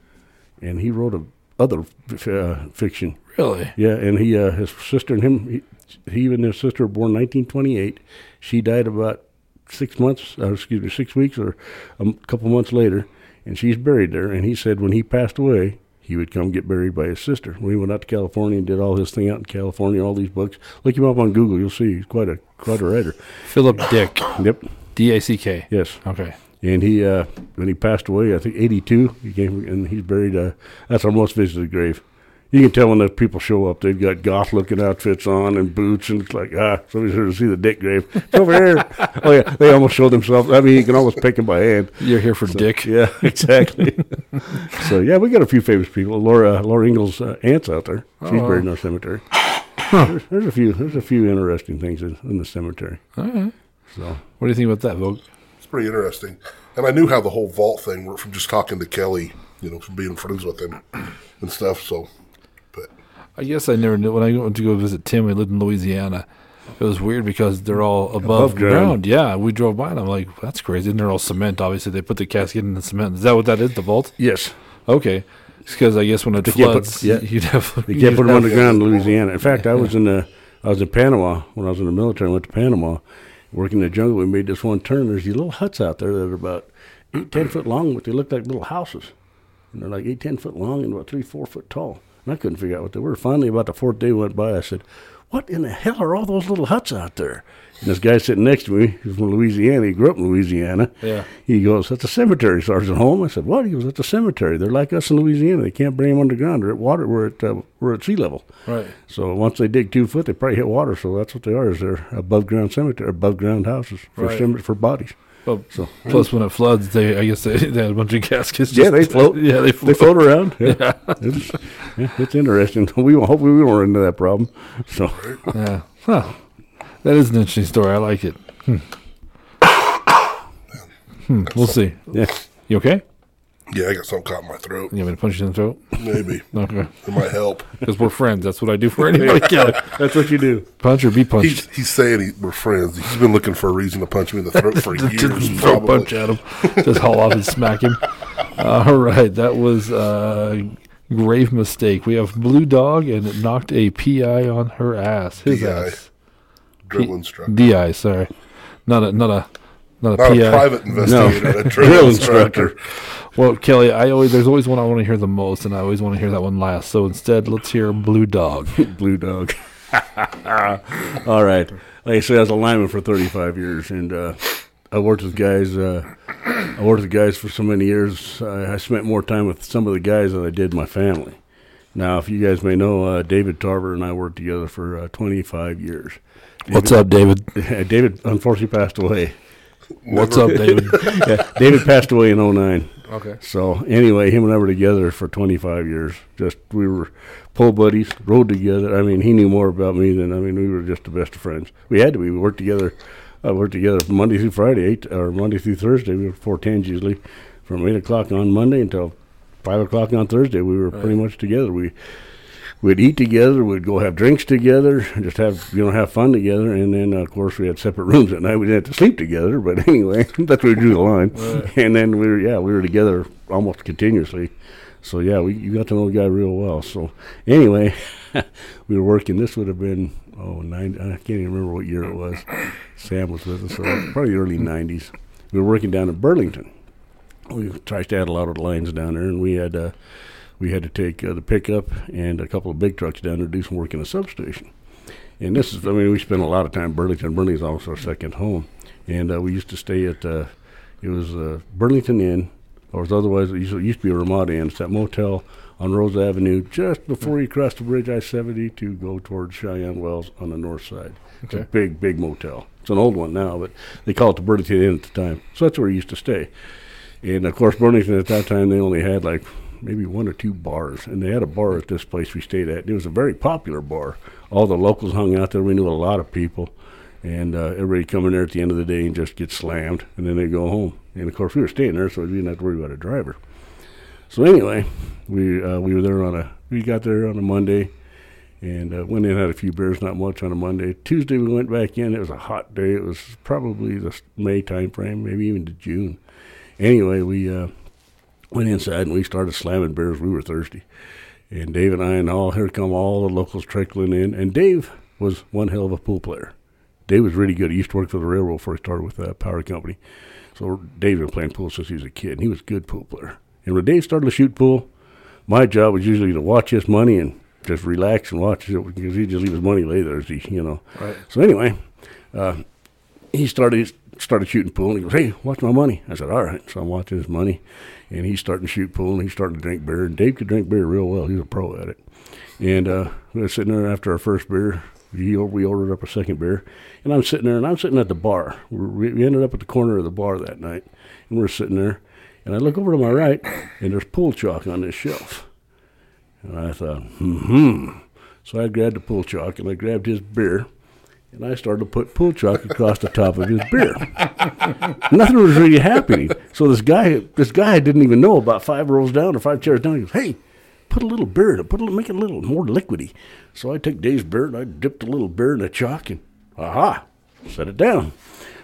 and he wrote a other f- uh, fiction. Really? Yeah, and he, uh, his sister and him, he, he and his sister were born nineteen twenty-eight. She died about six months, uh, excuse me, six weeks or a couple months later, and she's buried there. And he said when he passed away, he would come get buried by his sister. We went out to California and did all his thing out in California, all these books. Look him up on Google. You'll see he's quite a quite a writer. Philip Dick. Yep. D A C K. Yes. Okay. And he, uh, when he passed away, I think eighty-two, he came and he's buried. Uh, that's our most visited grave. You can tell when those people show up. They've got goth-looking outfits on and boots, and it's like, ah, somebody's here to see the Dick grave. It's over here. Oh, yeah, they almost show themselves. I mean, you can almost pick them by hand. You're here for so, Dick. Yeah, exactly. So, yeah, we got a few famous people. Laura Laura Ingalls' uh, aunt's out there. She's oh. buried in our cemetery. Huh. There's, there's a few There's a few interesting things in, in the cemetery. All right. So, what do you think about that, Vogue? It's pretty interesting. And I knew how the whole vault thing worked from just talking to Kelly, you know, from being friends with him and stuff, so. I guess I never knew. When I went to go visit Tim, we lived in Louisiana. It was weird because they're all above, above ground. ground. Yeah, we drove by, and I'm like, that's crazy. And they're all cement, obviously. They put the casket in the cement. Is that what that is, the vault? Yes. Okay. It's because I guess when it they floods, put, yeah. you'd have... They can't put them underground in Louisiana. In fact, I was in the, I was in Panama. When I was in the military, I went to Panama. Working in the jungle, we made this one turn. There's these little huts out there that are about eight, ten foot long, but they look like little houses. And they're like eight, ten foot long and about three, four foot tall. I couldn't figure out what they were. Finally, about the fourth day went by, I said, what in the hell are all those little huts out there? And this guy sitting next to me, he's from Louisiana. He grew up in Louisiana. Yeah. He goes, that's a cemetery, Sergeant Holm. I said, what? He goes, that's a cemetery. They're like us in Louisiana. They can't bring them underground. They're at water. We're at, uh, we're at sea level. Right. So once they dig two foot, they probably hit water. So that's what they are, is they're above-ground cemetery, above-ground houses for right. cemetery, for bodies. Well, so, plus, when it floods, they I guess they, they had a bunch of caskets. Just, yeah, they float. Yeah, they float, they float around. Yeah, yeah. It's, yeah, it's interesting. We hopefully we won't run into that problem. So, yeah, huh. That is an interesting story. I like it. Hmm. Hmm. We'll see. Yeah, you okay? Yeah, I got something caught in my throat. You want me to punch you in the throat? Maybe. Okay. It might help. Because we're friends. That's what I do for anybody, Kelly. That's what you do. Punch or be punched. He, he's saying he, we're friends. He's been looking for a reason to punch me in the throat for years. Just throw a punch at him. Just haul off and smack him. All right. That was a grave mistake. We have Blue Dog, and it knocked a P I on her ass. His D I. Ass. Drill instructor. D I, sorry. Not a... Not a Not a, Not a private investigator, no. A drill instructor. Well, Kelly, I always there's always one I want to hear the most, and I always want to hear that one last. So instead, let's hear Blue Dog. Blue Dog. All right. Like I said, I was a lineman for thirty-five years, and uh, I worked with guys. Uh, I worked with guys for so many years. I, I spent more time with some of the guys than I did my family. Now, if you guys may know, uh, David Tarver and I worked together for uh, twenty-five years. David, What's up, David? Uh, David unfortunately passed away. What's up, David? Yeah, David passed away in oh nine. Okay. So, anyway, him and I were together for twenty-five years. Just, we were pole buddies, rode together. I mean, he knew more about me than, I mean, we were just the best of friends. We had to be. We worked together, uh, worked together Monday through Friday, eight, or Monday through Thursday. We were four tens usually. From eight o'clock on Monday until five o'clock on Thursday, we were right. pretty much together. We, we'd eat together, we'd go have drinks together, just have, you know, have fun together, and then, uh, of course, we had separate rooms at night. We didn't have to sleep together, but anyway, that's where we drew the line. Right. And then we were, yeah, we were together almost continuously. So, yeah, we you got to know the guy real well. So, anyway, we were working. This would have been, oh, nine, I can't even remember what year it was. Sam was with us, so probably early nineties. We were working down in Burlington. We tried to add a lot of lines down there, and we had uh, – we had to take uh, the pickup and a couple of big trucks down there to do some work in a substation. And this is, I mean, we spent a lot of time in Burlington. Burlington is also our second home. And uh, we used to stay at, uh, it was uh, Burlington Inn, or was otherwise, it used, to, it used to be a Ramada Inn. It's that motel on Rose Avenue just before you cross the bridge I seventy to go towards Cheyenne Wells on the north side. It's okay. A big, big motel. It's an old one now, but they call it the Burlington Inn at the time. So that's where we used to stay. And, of course, Burlington at that time, they only had like, maybe one or two bars, and they had a bar at this place we stayed at. It was a very popular bar. All the locals hung out there. We knew a lot of people, and uh, everybody come in there at the end of the day and just get slammed, and then they go home. And, of course, we were staying there, so we didn't have to worry about a driver. So, anyway, we uh, we were there on a – we got there on a Monday and uh, went in, had a few beers, not much, on a Monday. Tuesday we went back in. It was a hot day. It was probably the May time frame, maybe even to June. Anyway, we uh, – went inside, and we started slamming beers. We were thirsty. And Dave and I and all, here come all the locals trickling in. And Dave was one hell of a pool player. Dave was really good. He used to work for the railroad before he started with the power company. So Dave had been playing pool since he was a kid, and he was a good pool player. And when Dave started to shoot pool, my job was usually to watch his money and just relax and watch it, because he'd just leave his money lay there, as he, you know. Right. So anyway, uh, he started started shooting pool, and he goes, hey, watch my money. I said, all right. So I'm watching his money, and he's starting to shoot pool, and he's starting to drink beer. And Dave could drink beer real well. He was a pro at it. And uh, we were sitting there after our first beer. We ordered up a second beer, and I'm sitting there, and I'm sitting at the bar. We ended up at the corner of the bar that night, and we're sitting there, and I look over to my right, and there's pool chalk on this shelf. And I thought, hmm. So I grabbed the pool chalk, and I grabbed his beer, and I started to put pool chalk across the top of his beer. Nothing was really happening. So this guy, this guy I didn't even know about five rows down or five chairs down. He goes, hey, put a little beer in it. Put a, make it a little more liquidy. So I took Dave's beer, and I dipped a little beer in the chalk, and aha, set it down.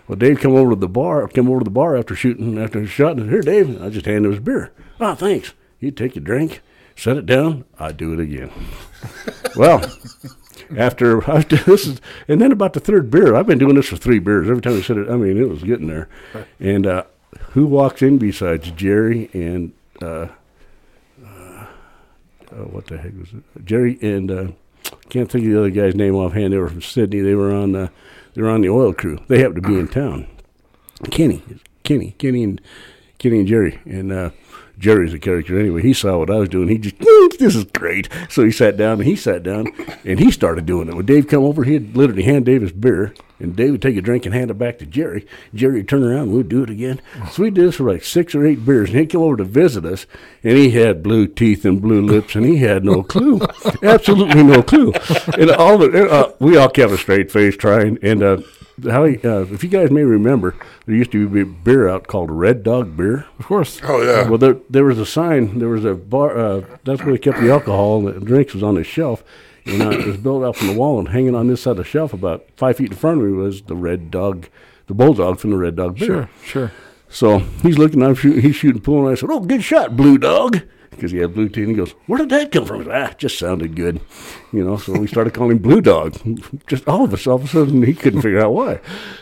Well, Dave come over to the bar, came over to the bar after shooting, after his shot, and here, Dave, and I just handed him his beer. Oh, thanks. He'd take a drink, set it down, I'd do it again. Well... After this is, and then about the third beer, I've been doing this for three beers. Every time I said it, I mean, it was getting there. Right. And uh, who walks in besides Jerry and uh, uh, what the heck was it? Jerry and uh, can't think of the other guy's name offhand. They were from Sydney. They were on uh, they were on the oil crew. They happened to be in town. Kenny, Kenny, Kenny, and Kenny and Jerry and. Uh, Jerry's a character anyway. He saw what I was doing. He just, this is great. So he sat down, and he sat down, and he started doing it. When Dave come over, he'd literally hand Dave his beer, and Dave would take a drink and hand it back to Jerry. Jerry would turn around, and we'd do it again. So we did this for like six or eight beers, and he'd come over to visit us, and he had blue teeth and blue lips, and he had no clue. Absolutely no clue. And all the, uh, we all kept a straight face trying, and uh, Holly, uh, if you guys may remember, there used to be a beer out called Red Dog Beer. Of course. Oh, yeah. Well, there, there was a sign. There was a bar. Uh, that's where they kept the alcohol. And the drinks was on the shelf. And uh, it was built up on the wall, and hanging on this side of the shelf about five feet in front of me was the Red Dog, the Bulldog from the Red Dog Beer. Sure, sure. So he's looking, I'm shooting, he's shooting pool, and I said, oh, good shot, Blue Dog. Because he had blue tea, and he goes, where did that come from? I said, ah, just sounded good. You know, so we started calling him Blue Dog. Just all of us, all of a sudden, he couldn't figure out why.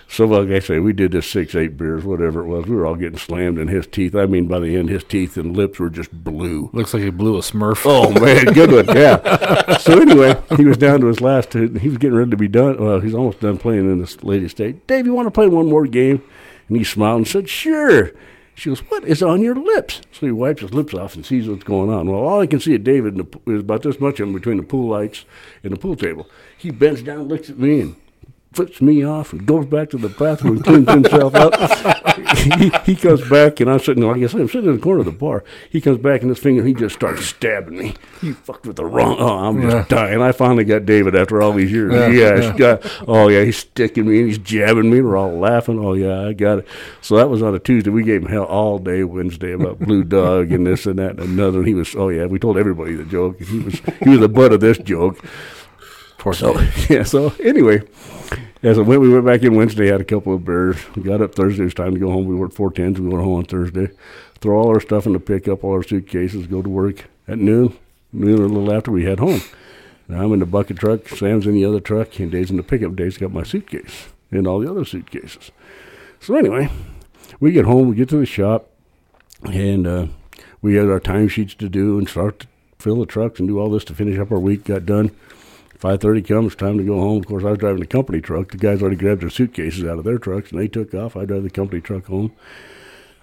So, like I say, we did this six, eight beers, whatever it was. We were all getting slammed in his teeth. I mean, by the end, his teeth and lips were just blue. Looks like he blew a Smurf. Oh, man, good one, yeah. So, anyway, he was down to his last two. He was getting ready to be done. Well, he's almost done playing in this lady state. Dave, you want to play one more game? And he smiled and said, sure. She goes, what is on your lips? So he wipes his lips off and sees what's going on. Well, all I can see of David in the, is about this much of him between the pool lights and the pool table. He bends down, looks at me, and flips me off and goes back to the bathroom and cleans himself up. he, he comes back, and I'm sitting, like I said, I'm sitting in the corner of the bar. He comes back, and his finger, he just starts stabbing me. You fucked with the wrong, oh, I'm just yeah. dying. I finally got David after all these years. Yeah, yeah, yeah. I, oh, yeah, he's sticking me, and he's jabbing me. We're all laughing. Oh, yeah, I got it. So that was on a Tuesday. We gave him hell all day Wednesday about Blue Dog and this and that and another. And he was, oh, yeah, we told everybody the joke. He was, he was the butt of this joke. So, yeah, so anyway, as I went, we went back in Wednesday, had a couple of beers. We got up Thursday, it was time to go home. We worked four tens, we went home on Thursday. Throw all our stuff in the pickup, all our suitcases, go to work at noon, noon or a little after we head home. Now I'm in the bucket truck, Sam's in the other truck, and Dave's in the pickup. Dave's got my suitcase and all the other suitcases. So anyway, we get home, we get to the shop, and uh, we had our timesheets to do and start to fill the trucks and do all this to finish up our week, got done. five thirty comes, time to go home. Of course, I was driving the company truck. The guys already grabbed their suitcases out of their trucks, and they took off. I drive the company truck home.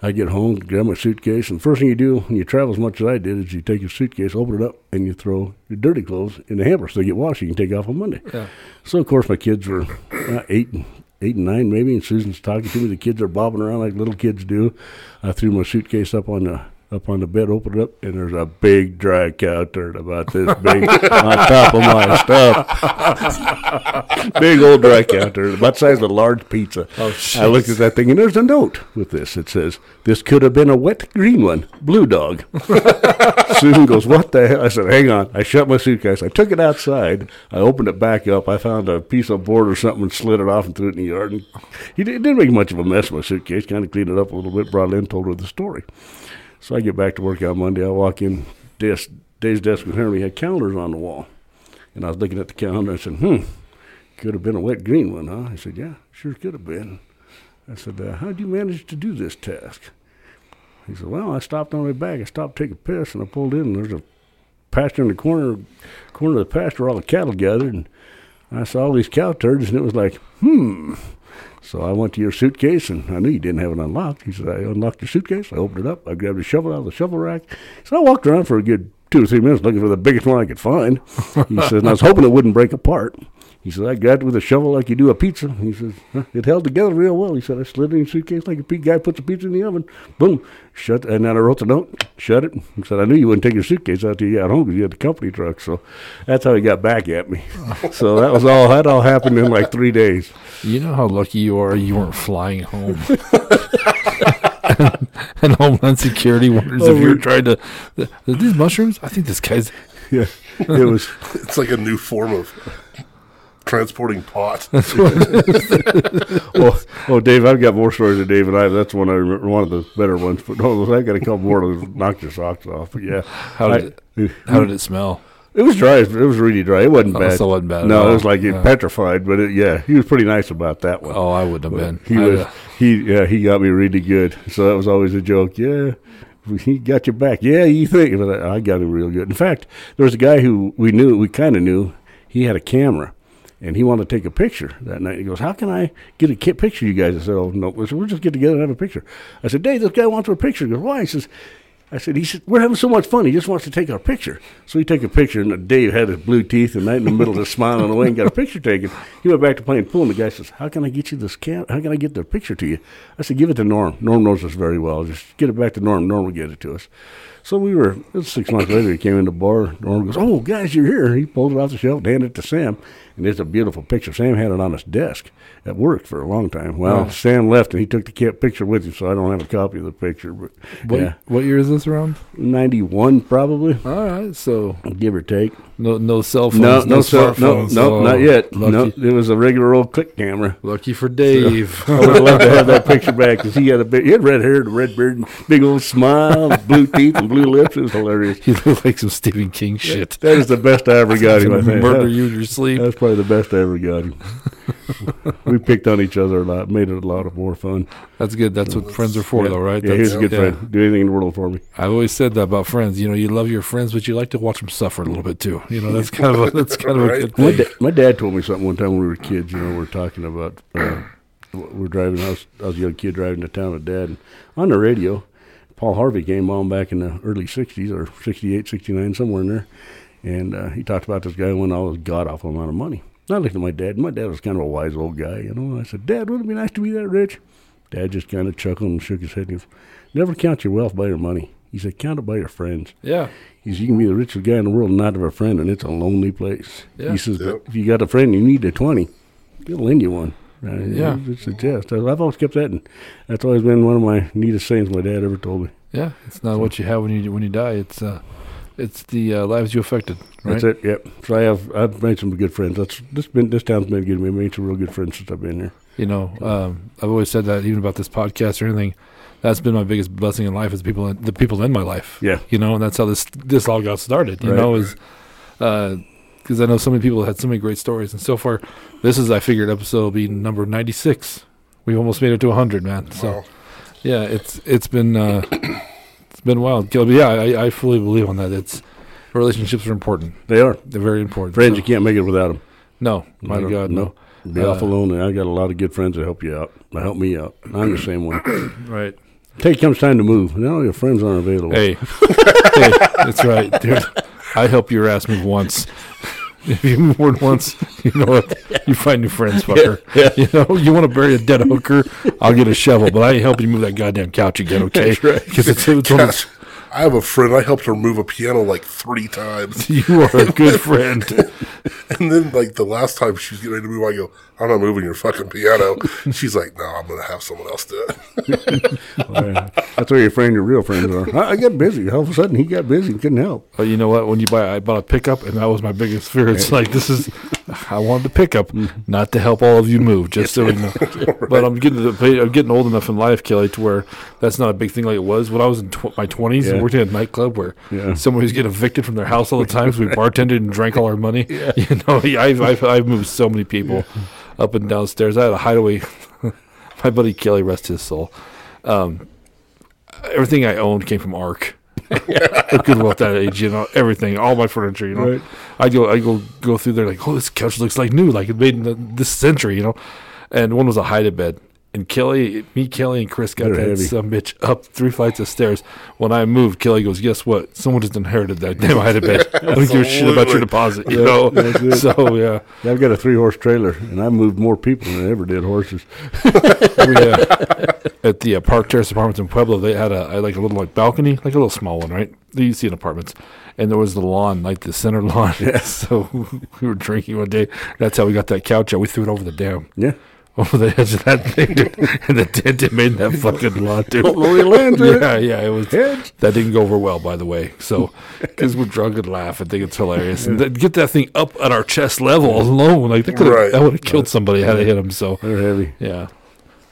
I get home, grab my suitcase, and the first thing you do when you travel as much as I did is you take your suitcase, open it up, and you throw your dirty clothes in the hamper so they get washed. You can take off on Monday. Yeah. So, of course, my kids were uh, eight and eight and nine maybe, and Susan's talking to me. The kids are bobbing around like little kids do. I threw my suitcase up on the up on the bed, opened it up, and there's a big dry cow turd about this big on top of my stuff. Big old dry cow turd, about the size of a large pizza. Oh, I looked at that thing, and there's a note with this. It says, this could have been a wet green one, Blue Dog. Susan goes, what the hell? I said, hang on. I shut my suitcase. I took it outside. I opened it back up. I found a piece of board or something and slid it off and threw it in the yard. And it didn't make much of a mess with my suitcase. Kind of cleaned it up a little bit, brought it in, told her the story. So I get back to work on Monday. I walk in. Desk, Dave's desk was here. We had calendars on the wall. And I was looking at the calendar. I said, hmm, could have been a wet green one, huh? I said, yeah, sure could have been. I said, uh, how'd you manage to do this task? He said, well, I stopped on my back. I stopped to take a piss, and I pulled in. And there's a pasture in the corner, corner of the pasture where all the cattle gathered. And I saw all these cow turds, and it was like, hmm. So I went to your suitcase, and I knew you didn't have it unlocked. He said, I unlocked your suitcase. I opened it up. I grabbed a shovel out of the shovel rack. So I walked around for a good two or three minutes looking for the biggest one I could find. He said, and I was hoping it wouldn't break apart. He said, I grabbed it with a shovel like you do a pizza. He says, huh? It held together real well. He said, I slid it in your suitcase like a pig guy puts a pizza in the oven. Boom. Shut. And then I wrote the note, shut it. He said, I knew you wouldn't take your suitcase out till you got home because you had the company truck. So that's how he got back at me. So that was all. That all happened in like three days. You know how lucky you are you weren't flying home. And Homeland Security wonders oh, if you're trying to, are these mushrooms? I think this guy's. Yeah. It was. It's like a new form of transporting pot. oh, oh, Dave, I've got more stories than Dave and I. That's one I remember, one of the better ones. But no, I've got a couple more to knock your socks off. But yeah, how did I, it, how did it smell? It was dry. It was really dry. It wasn't oh, bad. It wasn't bad. No, it was like it yeah. petrified. But it, yeah, he was pretty nice about that one. Oh, I wouldn't have but been. He I was. Have. He yeah. He got me really good. So that was always a joke. Yeah. He got your back. Yeah, you think? But I, I got him real good. In fact, there was a guy who we knew. We kind of knew. He had a camera. And he wanted to take a picture that night. He goes, how can I get a ki- picture of you guys? I said, oh, no, we'll just get together and have a picture. I said, Dave, this guy wants a picture. He goes, why? He says, I said, he said, we're having so much fun. He just wants to take our picture. So he took a picture, and Dave had his blue teeth and that in the middle of the smiling away and got a picture taken. He went back to playing pool, and the guy says, how can I get you this can? How can I get the picture to you? I said, give it to Norm. Norm knows us very well. Just get it back to Norm. Norm will get it to us. So we were, it was six months later, he came in the bar. Norm goes, oh, guys, you're here. He pulled it off the shelf, handed it to Sam, and it's a beautiful picture. Sam had it on his desk at work for a long time. Well, yeah. Sam left, and he took the picture with him, so I don't have a copy of the picture. But What, yeah. what year is this around? ninety-one, probably. All right, so. Give or take. No no cell phones, no, no, no cell, smartphones. No, no, so not yet. No, it was a regular old click camera. Lucky for Dave. So I would love to have that picture back, because he, he had red hair and a red beard and big old smile, blue teeth, and blue lips. It was hilarious. He looked like some Stephen King shit. That, that is the best I ever got him, I think. Murder you in your sleep. That's probably the best I ever got him. We picked on each other a lot, made it a lot of more fun. That's good. That's so what friends are for, yeah, though, right? Yeah, he's a good yeah. friend. Do anything in the world for me. I've always said that about friends. You know, you love your friends, but you like to watch them suffer a little bit, too. You know, that's kind of a, that's kind of right. a good thing. My, da- my dad told me something one time when we were kids. You know, we were talking about, uh, we are driving, I was, I was a young kid driving to town with Dad. And on the radio, Paul Harvey came on back in the early sixties, or sixty-eight, sixty-nine, somewhere in there. And uh, he talked about this guy who won all this god-awful amount of money. I looked at my dad, and my dad was kind of a wise old guy, you know. And I said, Dad, wouldn't it be nice to be that rich? Dad just kind of chuckled and shook his head. He goes, never count your wealth by your money. He said, count it by your friends. Yeah. He said, you can be the richest guy in the world and not have a friend, and it's a lonely place. Yeah. He says, yep. If you got a friend, you need a twenty. He'll lend you one. Right? Yeah. It's a jest. I've always kept that, and that's always been one of my neatest sayings my dad ever told me. Yeah. It's not so, what you have when you when you die. It's uh It's the uh, lives you affected, right? That's it, yep. So I have, I've made some good friends. That's this been this town's been good to me. I've made some real good friends since I've been here. You know, um, I've always said that even about this podcast or anything. That's been my biggest blessing in life is people, in, the people in my life. Yeah. You know, and that's how this this all got started, you right. know, is because uh, I know so many people had so many great stories. And so far, this is, I figured, episode will be number ninety-six. We've almost made it to one hundred, man. So, wow. yeah, it's it's been... Uh, been wild, Caleb. Yeah, I, I fully believe on that. It's relationships are important. They are. They're very important. Friends, so. You can't make it without them. No, my God, no. no. Be uh, off alone. And I got a lot of good friends that help you out. That help me out. I'm the same way. Right. Take comes time to move. Now your friends aren't available. Hey, hey, that's right, dude. I help your ass move once. If you move more than once, you know what? You find new friends, fucker. Yeah, yeah. You know, you want to bury a dead hooker, I'll get a shovel, but I ain't helping you move that goddamn couch again, okay? That's right. Because it's, it's almost... I have a friend, I helped her move a piano like three times. You are a good friend. And then, like, the last time she was getting ready to move, I go, I'm not moving your fucking piano. She's like, no, I'm going to have someone else do it. Well, yeah. That's where your friend, your real friends are. I, I got busy. All of a sudden, he got busy and couldn't help. But you know what? When you buy, I bought a pickup, and that was my biggest fear. It's like, this is, I wanted the pickup, not to help all of you move, just so you know. Right. But I'm getting to the, I'm getting old enough in life, Kelly, to where that's not a big thing like it was. When I was in tw- my twenties, yeah. Worked in a nightclub where yeah. someone was getting evicted from their house all the time, so we bartended and drank all our money. Yeah. You know, I've, I've, I've moved so many people yeah. up and downstairs. I had a hideaway. My buddy Kelly, rest his soul. Um, everything I owned came from ARC. Look good about that age, you know, everything, all my furniture, you know. Right. I go, I go, go through there like, oh, this couch looks like new, like it made in the, this century, you know. And one was a hide-a-bed. And Kelly, me, Kelly, and Chris got that some bitch up three flights of stairs. When I moved, Kelly goes, guess what? Someone just inherited that damn hide-a-bed. I don't give a shit about your deposit, you know? So, yeah. yeah. I've got a three-horse trailer, and I moved more people than I ever did horses. we, uh, at the uh, Park Terrace Apartments in Pueblo, they had a, like a little like balcony, like a little small one, right? That you see in apartments. And there was the lawn, like the center lawn. Yeah. So we were drinking one day. That's how we got that couch out. We threw it over the dam. Yeah. Over the edge of that thing, dude. And the tent it made that fucking lot, dude. yeah, yeah, it was. That didn't go over well, by the way. So, because we're drunk and laugh, I think it's hilarious. And th- get that thing up at our chest level alone, like that could right. that would have killed somebody had it hit him. So they're heavy. Yeah.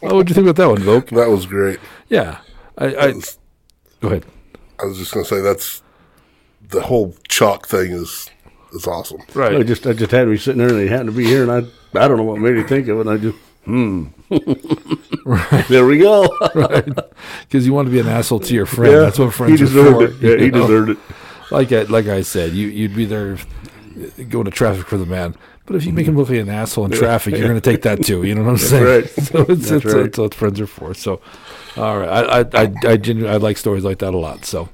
Well, what'd you think about that one, Voke? That was great. Yeah, I, I was, go ahead. I was just gonna say that's the whole chalk thing is is awesome. Right. I just I just had to be sitting there, and they happened to be here, and I I don't know what made me think of it. And I just. Hmm. Right. There we go. Right. Because you want to be an asshole to your friend. Yeah. That's what friends are for. He deserved it. Yeah, he know? deserved it. Like I, like I said, you, you'd be there going to traffic for the man. But if you make him look like an asshole in traffic, you're going to take that too. You know what I'm that's saying? Right. So it's, that's it's, right. That's what friends are for. So, all right. I I I, I, genuinely, I like stories like that a lot. So,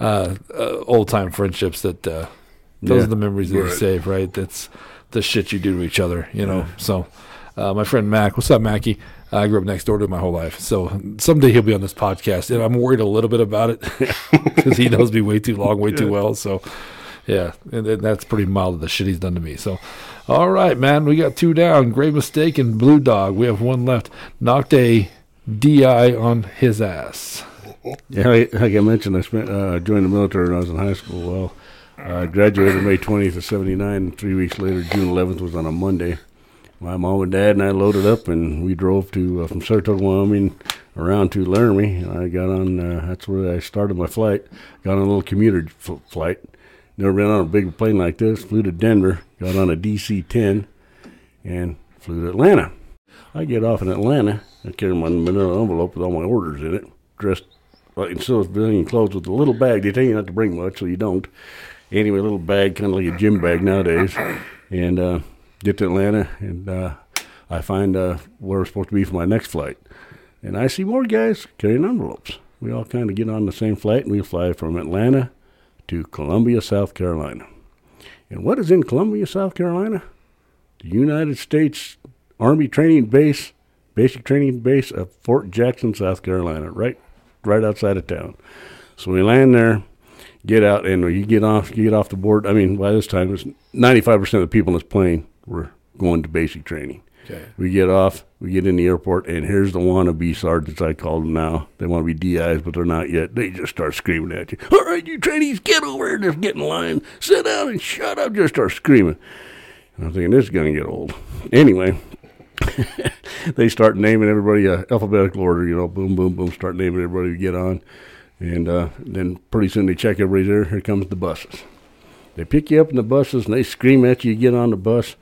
uh, uh, old time friendships that uh, those yeah. are the memories that right. you save, right? That's the shit you do to each other, you know. Yeah. So uh, my friend Mac, what's up, Mackie? I grew up next door to him my whole life. So someday he'll be on this podcast, and I'm worried a little bit about it because he knows me way too long, way yeah. too well. So, yeah, and that's pretty mild of the shit he's done to me. So, all right, man, we got two down. Great Mistake and Blue Dog. We have one left. Knocked a D I on his ass. Yeah, like I mentioned, I spent uh, joined the military when I was in high school. Well, I graduated May twentieth of seventy-nine, and three weeks later, June eleventh was on a Monday. My mom and dad and I loaded up, and we drove to uh, from Saratoga, Wyoming, around to Laramie. And I got on. Uh, that's where I started my flight. Got on a little commuter f- flight. Never been on a big plane like this. Flew to Denver. Got on a D C ten, and flew to Atlanta. I get off in Atlanta. I carry my manila envelope with all my orders in it, dressed like in civilian clothes with a little bag. They tell you not to bring much, so you don't. Anyway, a little bag, kind of like a gym bag nowadays, and. uh Get to Atlanta, and uh, I find uh, where we're supposed to be for my next flight. And I see more guys carrying envelopes. We all kind of get on the same flight, and we fly from Atlanta to Columbia, South Carolina. And what is in Columbia, South Carolina? The United States Army Training Base, Basic Training Base of Fort Jackson, South Carolina, right right outside of town. So we land there. Get out, and you get off you get off the board. I mean, by this time, it's ninety-five percent of the people in this plane were going to basic training. Okay. We get off, we get in the airport, and here's the wannabe sergeants, I call them now. They want to be D Is, but they're not yet. They just start screaming at you. All right, you trainees, get over here. Just get in line. Sit down and shut up. Just start screaming. And I'm thinking, this is going to get old. Anyway, they start naming everybody uh, alphabetical order, you know, boom, boom, boom, start naming everybody to get on. And uh, then pretty soon they check everybody there. Here comes the buses. They pick you up in the buses, and they scream at you. You get on the bus,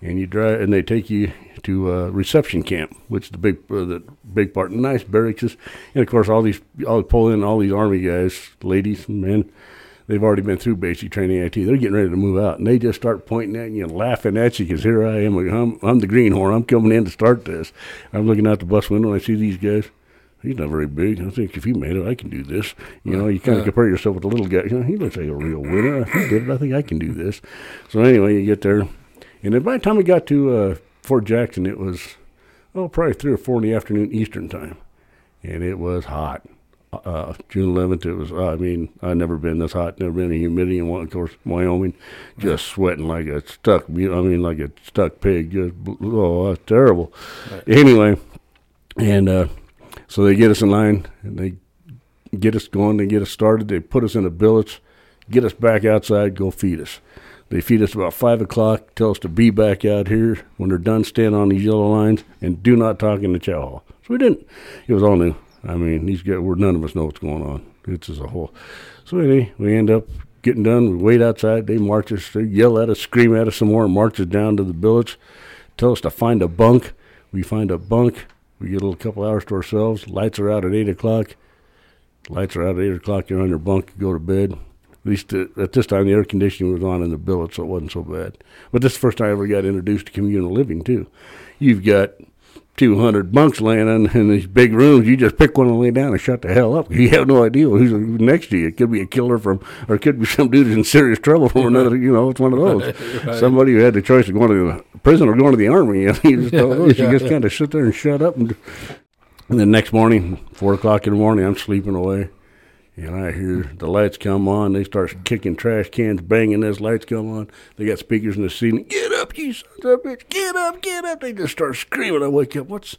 and you drive, and they take you to uh, reception camp, which is the big, uh, the big part. Nice barracks, and of course, all these, all pull in all these Army guys, ladies and men. They've already been through basic training I T. They're getting ready to move out, and they just start pointing at you and laughing at you because here I am. I'm, I'm the greenhorn. I'm coming in to start this. I'm looking out the bus window, and I see these guys. He's not very big. I think if he made it, I can do this. You know, you kind of compare yourself with the little guy. You know, he looks like a real winner. If he did it, I think I can do this. So anyway, you get there. And then by the time we got to uh, Fort Jackson, it was, oh, probably three or four in the afternoon Eastern time. And it was hot. Uh, June eleventh, it was, I mean, I've never been this hot. Never been in humidity. And, of course, Wyoming, just sweating like a stuck, I mean, like a stuck pig. Just, oh, that's terrible. Right. Anyway, and... uh So they get us in line, and they get us going, they get us started, they put us in the billets, get us back outside, go feed us. They feed us about five o'clock, tell us to be back out here. When they're done, stand on these yellow lines, and do not talk in the chow hall. So we didn't. It was all new. I mean, these guys, we're, none of us know what's going on. It's as a whole. So anyway, we end up getting done, we wait outside, they march us, they yell at us, scream at us some more, and march us down to the billets, tell us to find a bunk. We find a bunk. We get a little couple hours to ourselves. Lights are out at eight o'clock. Lights are out at eight o'clock. You're on your bunk. You go to bed. At least uh, at this time, the air conditioning was on in the billet, so it wasn't so bad. But this is the first time I ever got introduced to communal living, too. You've got two hundred bunks laying in, in these big rooms. You just pick one and lay down and shut the hell up. You have no idea who's next to you. It could be a killer from, or it could be some dude who's in serious trouble from another, you know, it's one of those. Right. Somebody who had the choice of going to the prison or going to the Army. You know, you just, yeah, yeah, you just yeah. kind of sit there and shut up. And, and the next morning, four o'clock in the morning, I'm sleeping away. And I hear the lights come on. They start kicking trash cans, banging as lights come on. They got speakers in the ceiling. Get up, you sons of a bitch. Get up, get up. They just start screaming. I wake up. What's,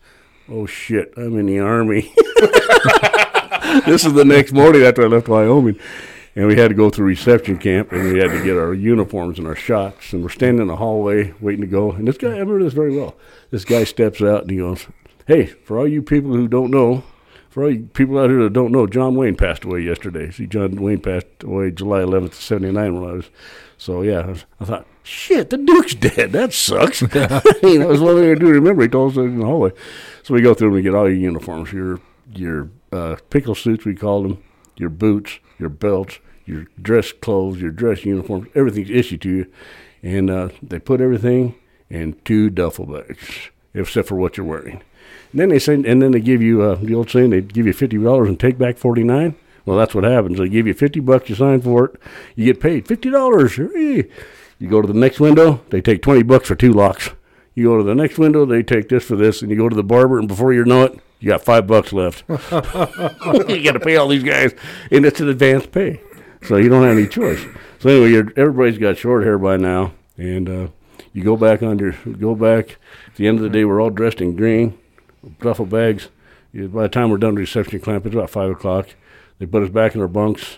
oh, shit, I'm in the Army. This is the next morning after I left Wyoming. And we had to go through reception camp, and we had to get our uniforms and our shots. And we're standing in the hallway waiting to go. And this guy, I remember this very well. This guy steps out, and he goes, hey, for all you people who don't know, for all you people out here that don't know, John Wayne passed away yesterday. See, John Wayne passed away July eleventh of seventy-nine when I was, so yeah, I, was, I thought, shit, the Duke's dead. That sucks. Yeah. You know, it was one thing I do remember. He told us in the hallway. So we go through and we get all your uniforms, your your uh, pickle suits, we called them, your boots, your belts, your dress clothes, your dress uniforms, everything's issued to you. And uh, they put everything in two duffel bags, except for what you're wearing. And then they send, and then they give you uh, the old saying, they give you fifty dollars and take back forty-nine. Well, that's what happens. They give you fifty bucks, you sign for it, you get paid fifty dollars. You go to the next window, they take twenty bucks for two locks. You go to the next window, they take this for this, and you go to the barber, and before you know it, you got five bucks left. You got to pay all these guys, and it's an advance pay, so you don't have any choice. So anyway, you're, everybody's got short hair by now, and uh, you go back on your go back. At the end of the day, we're all dressed in green, duffel bags. By the time we're done with the reception clamp, it's about five o'clock. They put us back in our bunks,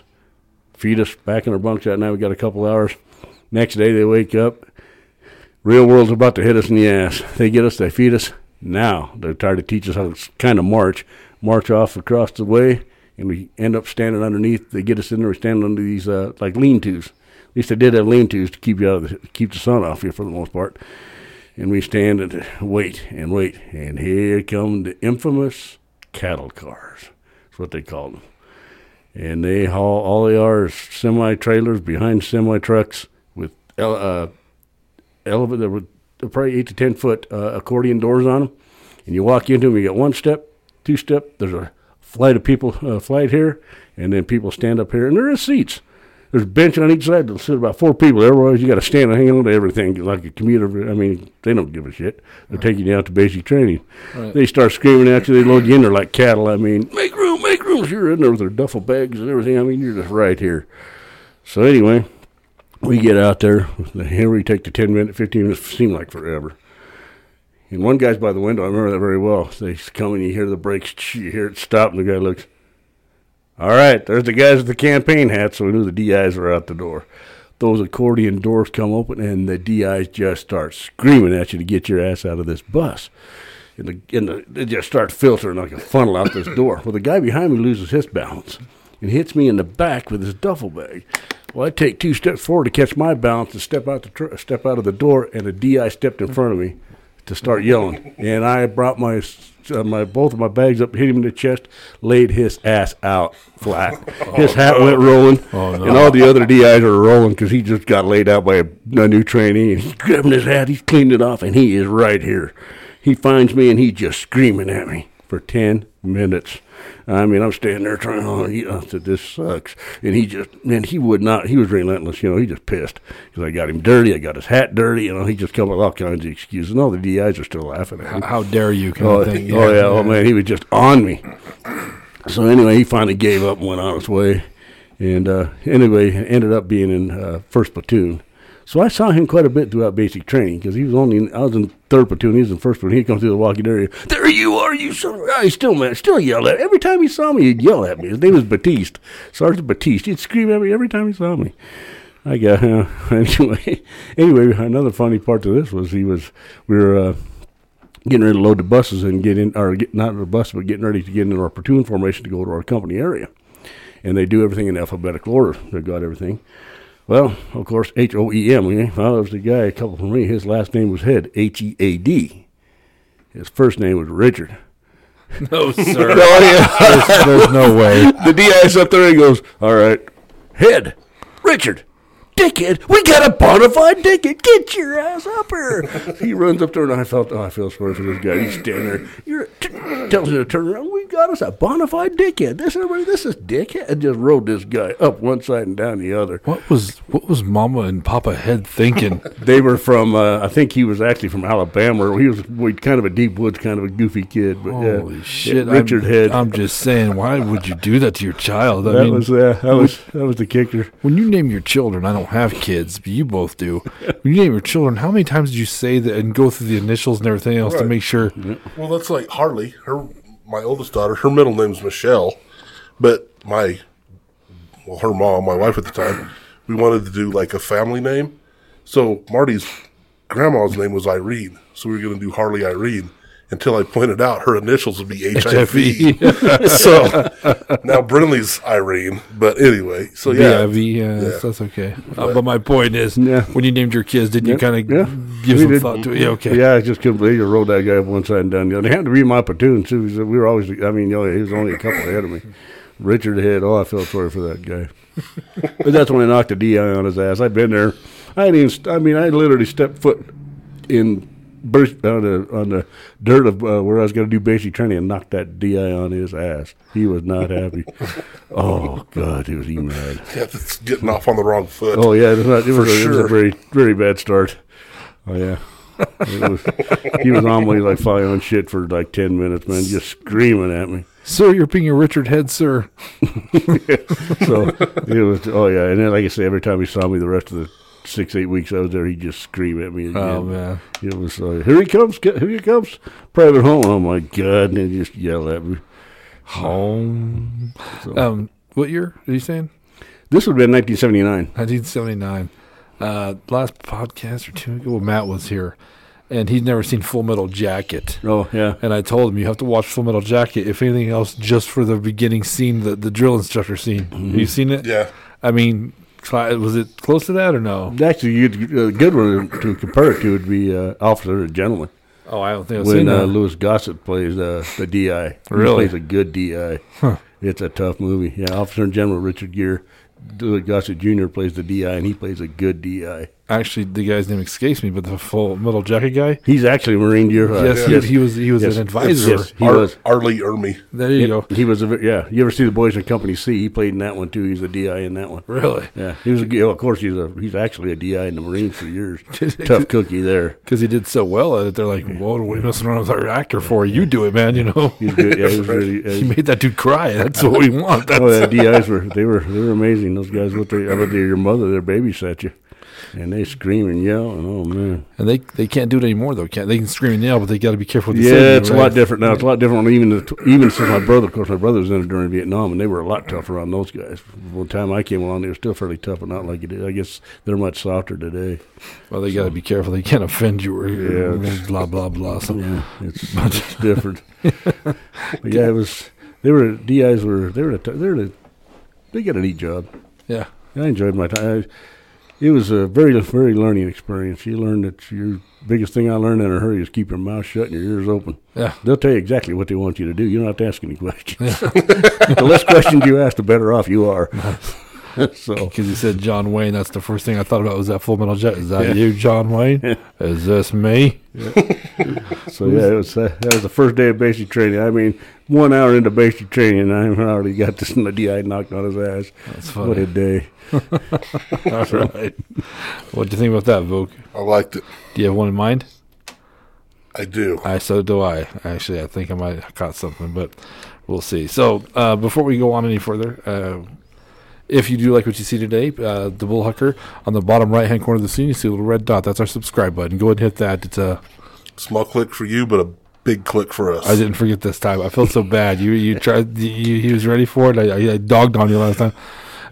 feed us back in our bunks that night. We got a couple hours. Next day, they wake up. Real world's about to hit us in the ass. They get us, they feed us. Now they're trying to teach us how to kind of march, march off across the way, and we end up standing underneath. They get us in there, we stand under these uh, like lean-tos. At least they did have lean-tos to keep you out of the, keep the sun off you for the most part. And we stand and wait and wait, and here come the infamous cattle cars. That's what they called them. And they haul, all they are is semi-trailers behind semi-trucks with ele- uh, elevator, there were probably eight to ten foot uh, accordion doors on them. And you walk into them, you get one step, two step, there's a flight of people, uh, flight here, and then people stand up here, and there are seats. There's a bench on each side that'll sit about four people. Otherwise, you got to stand and hang on to everything like a commuter. I mean, they don't give a shit. They're right. Taking you out to basic training. Right. They start screaming at you. They load you in there like cattle. I mean, make room, make room. You're in there with their duffel bags and everything. I mean, you're just right here. So anyway, we get out there. Here we take the ten minute, fifteen minutes. Seemed like forever. And one guy's by the window. I remember that very well. They come and you hear the brakes. You hear it stop, and the guy looks. All right, there's the guys with the campaign hats, so we knew the D Is were out the door. Those accordion doors come open, and the D Is just start screaming at you to get your ass out of this bus. And, the, and the, they just start filtering like a funnel out this door. Well, the guy behind me loses his balance and hits me in the back with his duffel bag. Well, I take two steps forward to catch my balance and step out the tr- step out of the door, and a D I stepped in front of me to start yelling. And I brought my... Uh, my both of my bags up, hit him in the chest, laid his ass out flat. Oh, his hat no. went rolling, oh, no. and all the other D Is are rolling because he just got laid out by a, a new trainee. And he's grabbing his hat, he's cleaned it off, and he is right here. He finds me, and he's just screaming at me for ten minutes. I mean, I'm standing there trying to, oh, he, I said, this sucks. And he just, man, he would not, he was relentless, you know, he just pissed. Because I got him dirty, I got his hat dirty, you know, he just come with all kinds of excuses. And all the D Is are still laughing at him. How, how dare you kind oh, of thing. Oh, yeah, oh, man, he was just on me. So anyway, he finally gave up and went on his way. And uh, anyway, ended up being in uh, first platoon. So I saw him quite a bit throughout basic training because he was only in, I was in third platoon, he was in first platoon. He'd come through the walking area. There you are, you son of a guy. He still, man, still yelled at me. Every time he saw me, he'd yell at me. His name was Batiste, Sergeant Batiste. He'd scream at me every time he saw me. I got uh, anyway. Anyway, another funny part to this was he was we were uh, getting ready to load the buses and get in, or get, not the bus, but getting ready to get into our platoon formation to go to our company area, and they do everything in alphabetical order. They've got everything. Well, of course, H O E M. Well, there was a guy, a couple from me, his last name was Head, H E A D. His first name was Richard. No, sir. no, there's, there's no way. The D I's up there and goes, all right, Head, Richard, dickhead, we got a bona fide dickhead. Get your ass up here. He runs up there, and I felt, oh, I feel sorry for this guy. He's standing there. You're t- tells him to turn around. We got us a bona fide dickhead. This everybody, this is dickhead. I just rode this guy up one side and down the other. What was what was Mama and Papa Head thinking? They were from. Uh, I think he was actually from Alabama. He was kind of a deep woods, kind of a goofy kid. But, Holy uh, shit, Richard I'm, Head. I'm just saying, why would you do that to your child? I that mean, was uh, that was that was the kicker. When you name your children, I don't. have kids, but you both do. When you name your children, how many times did you say that and go through the initials and everything else right. to make sure? Well, that's like Harley, her my oldest daughter, her middle name's Michelle, but my well, her mom, my wife at the time, we wanted to do like a family name. So Marty's grandma's name was Irene, so we were going to do Harley Irene. Until I pointed out her initials would be H I V. So now Brinley's Irene, but anyway. So yeah, yeah, v, uh, yeah. So that's okay. But, uh, but my point is, yeah. when you named your kids, did yep. you kind of yeah. give we some did. thought to it? Yeah, okay. Yeah, I just couldn't believe you rolled that guy up one side and down the other. They had to be my platoon too. We were always, I mean, you know, he was only a couple ahead of me. Richard Head. Oh, I felt sorry for that guy. But that's when I knocked the D I on his ass. I'd been there. I didn't. Even, I mean, I literally stepped foot in. burst on the on the dirt of uh, where I was going to do basic training and knocked that D I on his ass. He was not happy. Oh God, he was he mad. Yeah, it's getting off on the wrong foot. Oh yeah, it was, not, it was, a, sure. it was a very very bad start. Oh yeah. It was, he was on me like flying on shit for like ten minutes, man, just screaming at me. Sir, you're being a Richard Head, sir. Yeah. So it was, oh yeah, and then like I say, every time he saw me, the rest of the six eight weeks I was there, he'd just scream at me again. Oh man, it was like, here he comes, here he comes, Private Home. Oh my God, and he just yell at me. Home. So, um, what year are you saying? This would have been nineteen seventy-nine. nineteen seventy-nine. Uh, last podcast or two ago, well, Matt was here, and he'd never seen Full Metal Jacket. Oh, yeah. And I told him, you have to watch Full Metal Jacket, if anything else, just for the beginning scene, the, the drill instructor scene. Mm-hmm. Have you seen it? Yeah. I mean, was it close to that or no? Actually, you'd, a good one to compare it to would be uh, Officer and Gentleman. Oh, I don't think I've when, seen uh, that. When Louis Gossett plays uh, the D I. Really? He plays a good D I. Huh. It's a tough movie. Yeah, Officer and Gentleman, Richard Gere. Gossett Junior plays the D I, and he plays a good D I. Actually, the guy's name escapes me, but the Full Metal Jacket guy? He's actually a Marine Deer. Uh, yes, yes, he was He was yes, an advisor. Yes, he Ar- was. Arlie Ermey. There you he, go. He was, a, yeah. You ever see The Boys in Company C? He played in that one, too. He's a D I in that one. Really? Yeah. He was. A, well, of course, he's a. He's actually a D I in the Marines for years. Tough cookie there. Because he did so well at it, they're like, well, what are we messing around with our actor for? You do it, man, you know? He's good. Yeah, he, was really, uh, he made that dude cry. That's what we want. That's oh, that D Is were, they were, they were amazing. Those guys, what they, I bet they, your mother, their babysat you. And they scream and yell, and oh man! And they they can't do it anymore though. Can't they can scream and yell, but they got to be careful what they yeah, say. Yeah, it's right? a lot different now. It's a lot different. Even the, even since my brother, of course, my brother was in it during Vietnam, and they were a lot tougher on those guys. By the time I came along, they were still fairly tough, but not like it is. I guess they're much softer today. Well, they so, got to be careful. They can't offend you or yeah, blah blah blah. Something. Yeah, it's it's different. But yeah, it was. They were D Is were they were the, they were the, they got a neat job. Yeah, I enjoyed my time. I, It was a very, very learning experience. You learned that your biggest thing I learned in a hurry is keep your mouth shut and your ears open. Yeah. They'll tell you exactly what they want you to do. You don't have to ask any questions. Yeah. The less questions you ask, the better off you are. So, because you said John Wayne, that's the first thing I thought about was that Full Metal Jacket. Is that yeah. you, John Wayne? Yeah. Is this me? Yeah. So, yeah, it was, uh, that was the first day of basic training. I mean, one hour into basic training, and I already got this D I knocked on his ass. That's funny. What a day. All right. What do you think about that, Vogue? I liked it. Do you have one in mind? I do. I So do I. Actually, I think I might have caught something, but we'll see. So, uh, before we go on any further, uh, if you do like what you see today, uh, the Bullhucker, on the bottom right-hand corner of the scene, you see a little red dot. That's our subscribe button. Go ahead and hit that. It's a small click for you, but a big click for us. I didn't forget this time. I felt so bad. You you tried. You, he was ready for it. I, I dogged on you last time.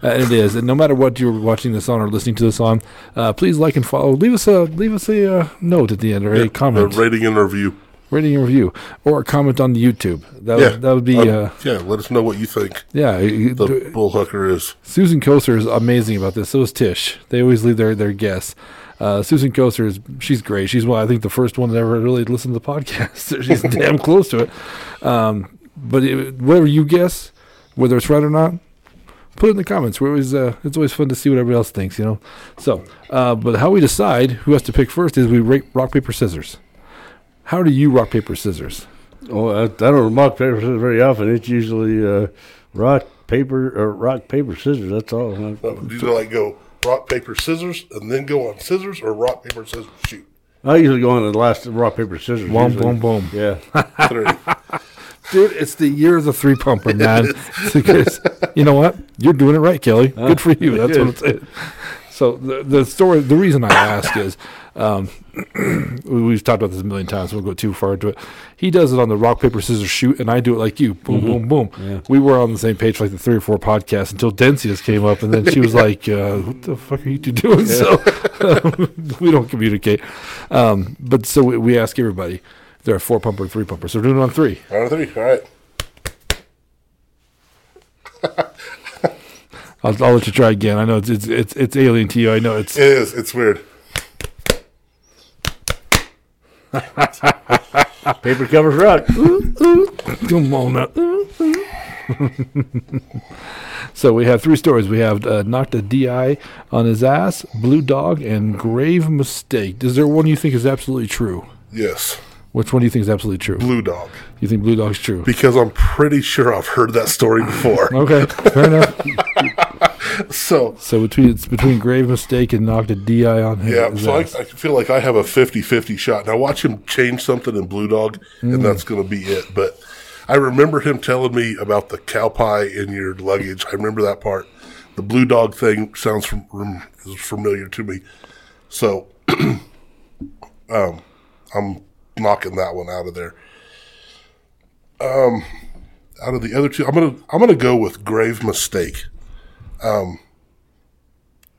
Uh, it is. And no matter what you're watching this on or listening to this on, uh, please like and follow. Leave us a leave us a uh, note at the end or yeah, a comment. A rating and review. Rating and review, or a comment on the YouTube. That yeah, would, that would be. Um, uh, yeah, let us know what you think. Yeah, the d- Bullhucker is. Susan Koser is amazing about this. So is Tish. They always leave their their guess. Uh, Susan Koser is she's great. She's one I think the first one that ever really listened to the podcast. She's damn close to it. Um, but it, whatever you guess, whether it's right or not, put it in the comments. We're always uh, it's always fun to see what everybody else thinks, you know. So, uh, but how we decide who has to pick first is we rate rock paper scissors. How do you rock, paper, scissors? Oh, I, I don't rock, paper, scissors very often. It's usually uh, rock, paper, or rock, paper, scissors. That's all. No, do you like go rock, paper, scissors, and then go on scissors, or rock, paper, scissors, shoot? I usually go on the last rock, paper, scissors. Boom, usually. boom, boom. Yeah. Dude, it's the year of the three-pumper, man. You know what? You're doing it right, Kelly. Huh? Good for you. That's what I'm saying. So the, the story, the reason I ask is, um, we've talked about this a million times. So we won't go too far into it. He does it on the rock, paper, scissors, shoot, and I do it like you. Boom, mm-hmm. boom, boom. Yeah. We were on the same page for like the three or four podcasts until Dency just came up, and then she was like, uh, what the fuck are you two doing? Yeah. So um, we don't communicate. Um, but so we, we ask everybody. They're a four-pumper and three-pumper. So we're doing it on three. On three, all right. I'll, I'll let you try again. I know it's it's it's, it's alien to you. I know it's... It is. It's weird. Paper covers rock. Ooh, ooh. Come on now. Ooh, ooh. So we have three stories. We have uh, knocked a D I on his ass, Blue Dog, and Grave Mistake. Is there one you think is absolutely true? Yes. Which one do you think is absolutely true? Blue Dog. You think Blue Dog's true? Because I'm pretty sure I've heard that story before. Okay, fair enough. so, so between it's between grave mistake and knocked a D I on him. Yeah, so I, I feel like I have a fifty-fifty shot. Now watch him change something in Blue Dog, mm. and that's going to be it. But I remember him telling me about the cow pie in your luggage. I remember that part. The Blue Dog thing sounds from, from, is familiar to me. So um, I'm... knocking that one out of there. Um, out of the other two, I'm gonna I'm gonna go with grave mistake. Um,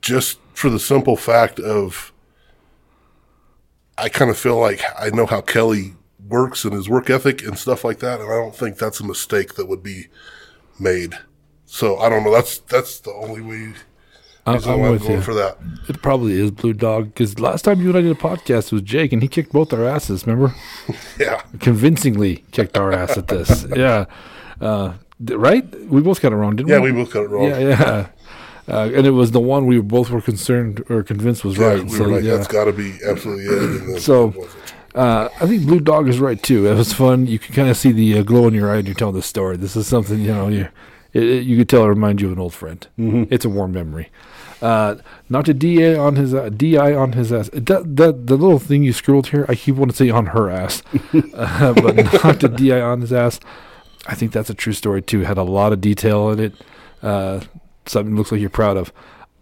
just for the simple fact of, I kind of feel like I know how Kelly works and his work ethic and stuff like that, and I don't think that's a mistake that would be made. So I don't know. That's that's the only way. I'm, I'm, I'm with you. For that. It probably is Blue Dog, because last time you and I did a podcast with Jake, and he kicked both our asses, remember? Yeah. Convincingly kicked our ass at this. Yeah. Uh, right? We both got it wrong, didn't yeah, we? Yeah, we both got it wrong. Yeah, yeah. Uh, and it was the one we both were concerned or convinced was yeah, right. We so, were like, yeah. That's got to be absolutely it. And so uh, I think Blue Dog is right, too. It was fun. You can kind of see the uh, glow in your eye when you're telling this story. This is something, you know, you, it, it, you could tell it reminds you of an old friend. Mm-hmm. It's a warm memory. Uh, not a D A on his uh, D I on his ass. That, that the little thing you scrolled here, I keep wanting to say on her ass, uh, but not a D I on his ass. I think that's a true story too. Had a lot of detail in it. Uh, something looks like you're proud of.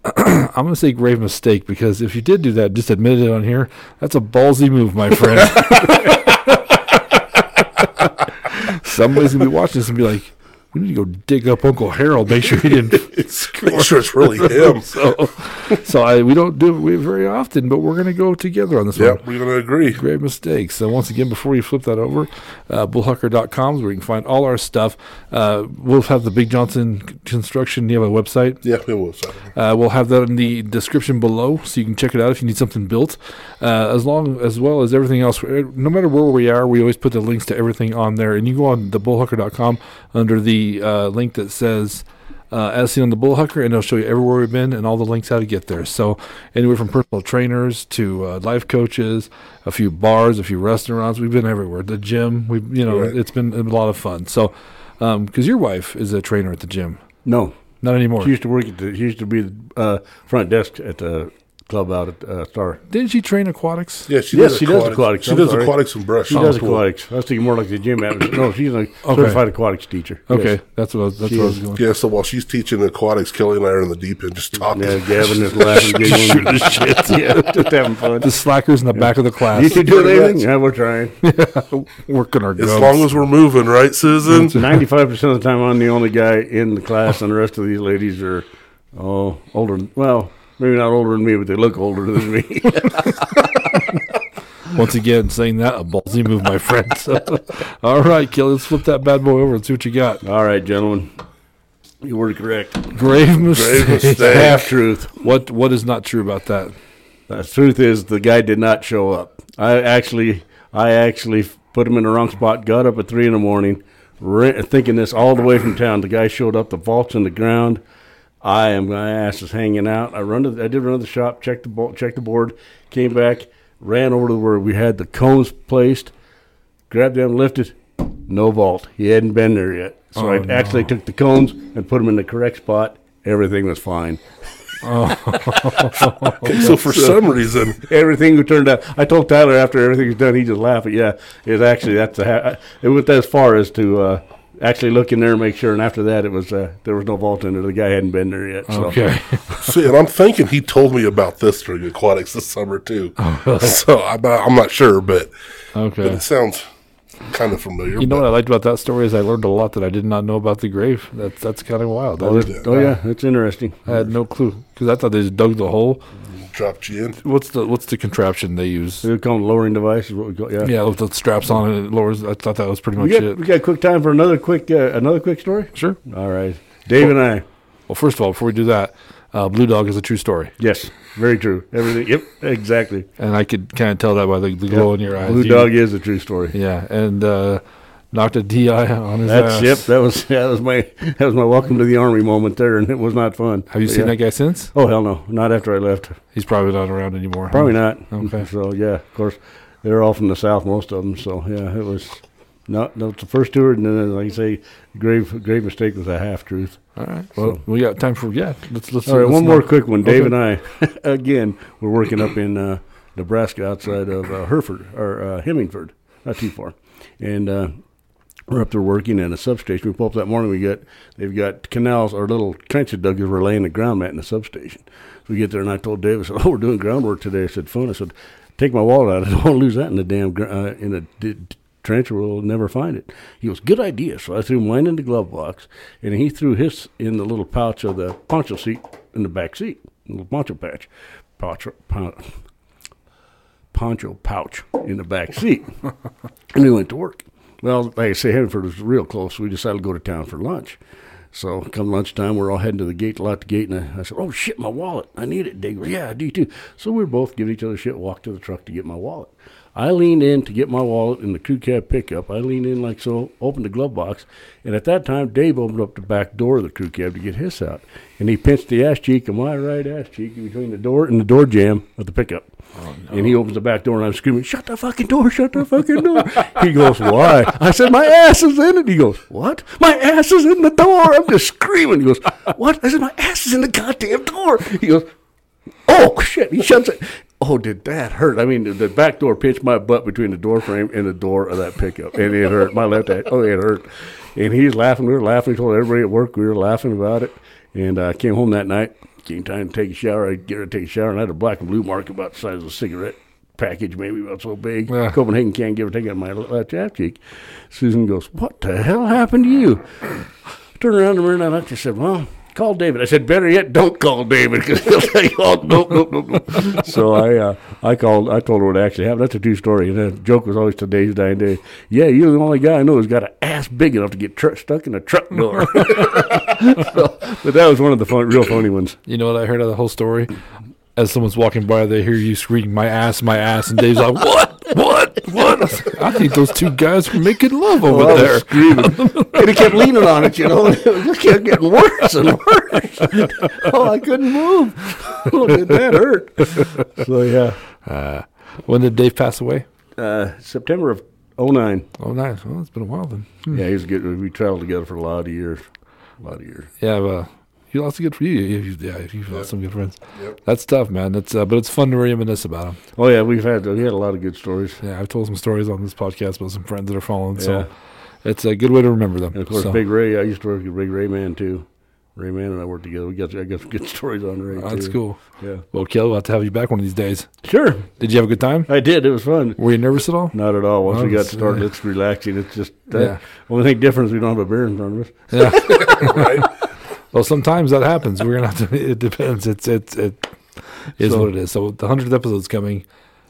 I'm gonna say grave mistake, because if you did do that, just admit it on here. That's a ballsy move, my friend. Somebody's gonna be watching this and be like, we need to go dig up Uncle Harold. Make sure he didn't. Score. Make sure it's really him. so, so I we don't do it very often, but we're going to go together on this yep, one. Yep, we're going to agree. Great mistakes. So once again, before you flip that over, uh, bullhucker dot com is where you can find all our stuff. Uh, we'll have the Big Johnson Construction. Do you have a website? Yeah, we have a website. Uh, we'll have that in the description below, so you can check it out if you need something built. Uh, as long as well as everything else, no matter where we are, we always put the links to everything on there. And you go on the bullhucker dot com under the Uh, link that says uh, as seen on the Bullhucker, and it'll show you everywhere we've been and all the links how to get there. So anywhere from personal trainers to uh, life coaches, a few bars, a few restaurants, we've been everywhere. The gym, we you know right. It's been a lot of fun. So because um, your wife is a trainer at the gym, no, not anymore. She used to work at the, she used to be the uh, front desk at the club out at uh, Star. Didn't she train aquatics? Yeah, she yes, does she aquatics. does aquatics. She I'm does sorry. aquatics and brush. She oh, does cool. aquatics. I was thinking more like the gym atmosphere. No, she's a okay. certified aquatics teacher. Okay, yes. that's what I was, that's what I was going. Yeah, so while she's teaching aquatics, Kelly and I are in the deep end just talking. Yeah, Gavin is laughing, giggling, and shit. Yeah, just having fun. The slackers in the yeah. back of the class. You can do anything. Yeah, we're trying. Working our guns. As long as we're moving, right, Susan? Ninety-five percent of the time, I'm the only guy in the class, and the rest of these ladies are oh older. Well. Maybe not older than me, but they look older than me. Once again, saying that, a ballsy move, my friend. So, all right, Kelly, let's flip that bad boy over and see what you got. All right, gentlemen. You were correct. Grave mistake. Grave mistake. Half-truth. What, what is not true about that? The truth is the guy did not show up. I actually I actually put him in the wrong spot, got up at three in the morning, re- thinking this all the way from town. The guy showed up, the vault's in the ground. I am my ass is hanging out. I run to I did run to the shop, checked the bo- checked the board, came back, ran over to where we had the cones placed, grabbed them, lifted, no vault. He hadn't been there yet, so oh, I no. actually took the cones and put them in the correct spot. Everything was fine. Oh. okay, so for so, some reason, everything turned out. I told Tyler after everything was done, he just laughed. But yeah, it's actually that's a ha- it went as far as to. Uh, Actually, look in there and make sure. And after that, it was uh, there was no vault in there. The guy hadn't been there yet. So. Okay. See, and I'm thinking he told me about this during aquatics this summer too. so I'm, I'm not sure, but okay, but it sounds kind of familiar. You know what I liked about that story is I learned a lot that I did not know about the grave. That's that's kind of wild. Oh, that, oh yeah, that's interesting. I had no clue because I thought they just dug the hole. Dropped you in. What's the what's the contraption they use? They call it lowering device. Is what we call, yeah, yeah. With the straps on it, it lowers. I thought that was pretty much we got, it. We got quick time for another quick uh, another quick story. Sure. All right, Dave well, and I. Well, first of all, before we do that, uh, Blue Dog is a true story. Yes, very true. Everything. Yep, exactly. And I could kind of tell that by the, the glow yep. in your eyes. Blue you, Dog is a true story. Yeah, and uh, knocked a D I on his That's, ass. Yep, that was that was my that was my welcome to the army moment there, and it was not fun. Have you but seen yeah. that guy since? Oh hell no, not after I left. He's probably not around anymore. Probably huh? not. Okay, so yeah, of course, they were all from the South, most of them. So yeah, it was not, not the first tour, and then like I say, grave grave mistake was a half truth. All right. Well, so. we got time for yeah. Let's let's. All right, let's one more quick one. Dave okay. and I again we're working up in uh, Nebraska, outside of uh, Hereford or uh, Hemingford, not too far, and. Uh, We're up there working in a substation. We pull up that morning. We got they've got canals or little trenches dug that were laying the ground mat in the substation. So we get there, and I told Dave, I said, "Oh, we're doing groundwork today." I said, "Fun." I said, "Take my wallet out. I don't want to lose that in the damn uh, in the d- d- trench, or we'll never find it." He goes, "Good idea." So I threw mine in the glove box, and he threw his in the little pouch of the poncho seat in the back seat, little poncho patch, poncho. poncho. poncho pouch in the back seat, and we went to work. Well, like I say, Hanford was real close. We decided to go to town for lunch. So come lunchtime, we're all heading to the gate, locked the gate, and I, I said, "Oh, shit, my wallet. I need it." Digger, "Yeah, I do too." So we were both giving each other shit, walked to the truck to get my wallet. I leaned in to get my wallet in the crew cab pickup. I leaned in like so, opened the glove box, and at that time, Dave opened up the back door of the crew cab to get his out, and he pinched the ass cheek of my right ass cheek between the door and the door jamb of the pickup. Oh, no. And he opens the back door, and I'm screaming, "Shut the fucking door, shut the fucking door." He goes, "Why?" I said, "My ass is in it." He goes, "What?" "My ass is in the door." I'm just screaming. He goes, "What?" I said, "My ass is in the goddamn door." He goes, "Oh, shit." He shuts it. Oh, did that hurt? I mean, the, the back door pinched my butt between the door frame and the door of that pickup, and it hurt. My left hand, oh, it hurt. And he's laughing. We were laughing. We told everybody at work we were laughing about it. And I uh, came home that night. Came time to take a shower. I get her to take a shower, and I had a black and blue mark about the size of a cigarette package, maybe about so big. Yeah. Copenhagen can, give or take, on my left ass cheek. Susan goes, "What the hell happened to you?" I turned around to her, and I looked. I said, "Well, call David." I said, "Better yet, don't call David, because he'll say, oh, nope, nope, nope, nope." So I, uh, I called. I told her what actually happened. That's a true story. And the joke was always today's dying day. Yeah, you're the only guy I know who's got an ass big enough to get tr- stuck in a truck door. So, but that was one of the fun, real funny ones. You know what I heard of the whole story? As someone's walking by, they hear you screaming, "My ass, my ass," and Dave's like, "What, what, what?" I think those two guys were making love over oh, there. And he kept leaning on it, you know, and it just kept getting worse and worse. Oh, I couldn't move. Oh, did that hurt? So, yeah. Uh, when did Dave pass away? Uh, September of oh nine. oh nine. Well, it's been a while then. Hmm. Yeah, he was good. We traveled together for a lot of years. A lot of years. Yeah, well. You lost a good for you. you, you yeah, you've lost yep. some good friends. Yep. That's tough, man. That's uh, but it's fun to reminisce about them. Oh yeah, we've had we had a lot of good stories. Yeah, I've told some stories on this podcast about some friends that are falling. Yeah. So it's a good way to remember them. And of course, so. Big Ray. I used to work with Big Ray Man too. Ray Man and I worked together. We got I got some good stories on Ray. Oh, that's too. Cool. Yeah. Well, Kelly, we'll have to have you back one of these days. Sure. Did you have a good time? I did. It was fun. Were you nervous at all? Not at all. Once no, we got started, yeah. It's relaxing. It's just the yeah. only thing different is we don't have a beer in front of us. Yeah. Right. Well, sometimes that happens. We're gonna have to. It depends. It's it's it is so, what it is. So the hundredth episode's coming.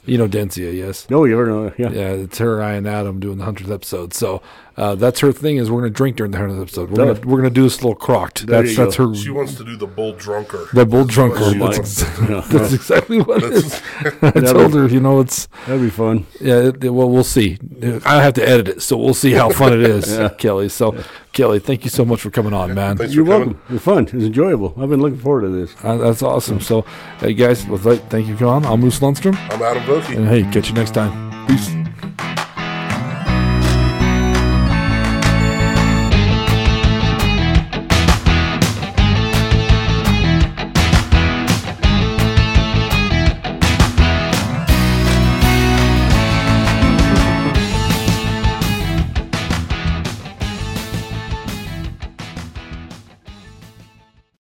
You know Densia, yes. No, you ever know. Yeah, yeah. It's her, I, and Adam doing the hundredth episode. So uh, that's her thing. Is we're gonna drink during the hundredth episode. We're gonna, we're gonna do this little crocked. There that's that's go. Her. She wants to do the bull drunker. The bull drunker. That's, that's exactly what it is. I told her, you know, it's that'd be fun. Yeah. It, it, well, we'll see. I have to edit it, so we'll see how fun it is, yeah. Kelly. So. Yeah. Kelly, thank you so much for coming on, man. Thanks You're welcome. It was fun. It was enjoyable. I've been looking forward to this. Uh, that's awesome. So, hey, guys, well, thank you for coming on. I'm Moose Lundstrom. I'm Adam Boki. And, hey, catch you next time. Peace.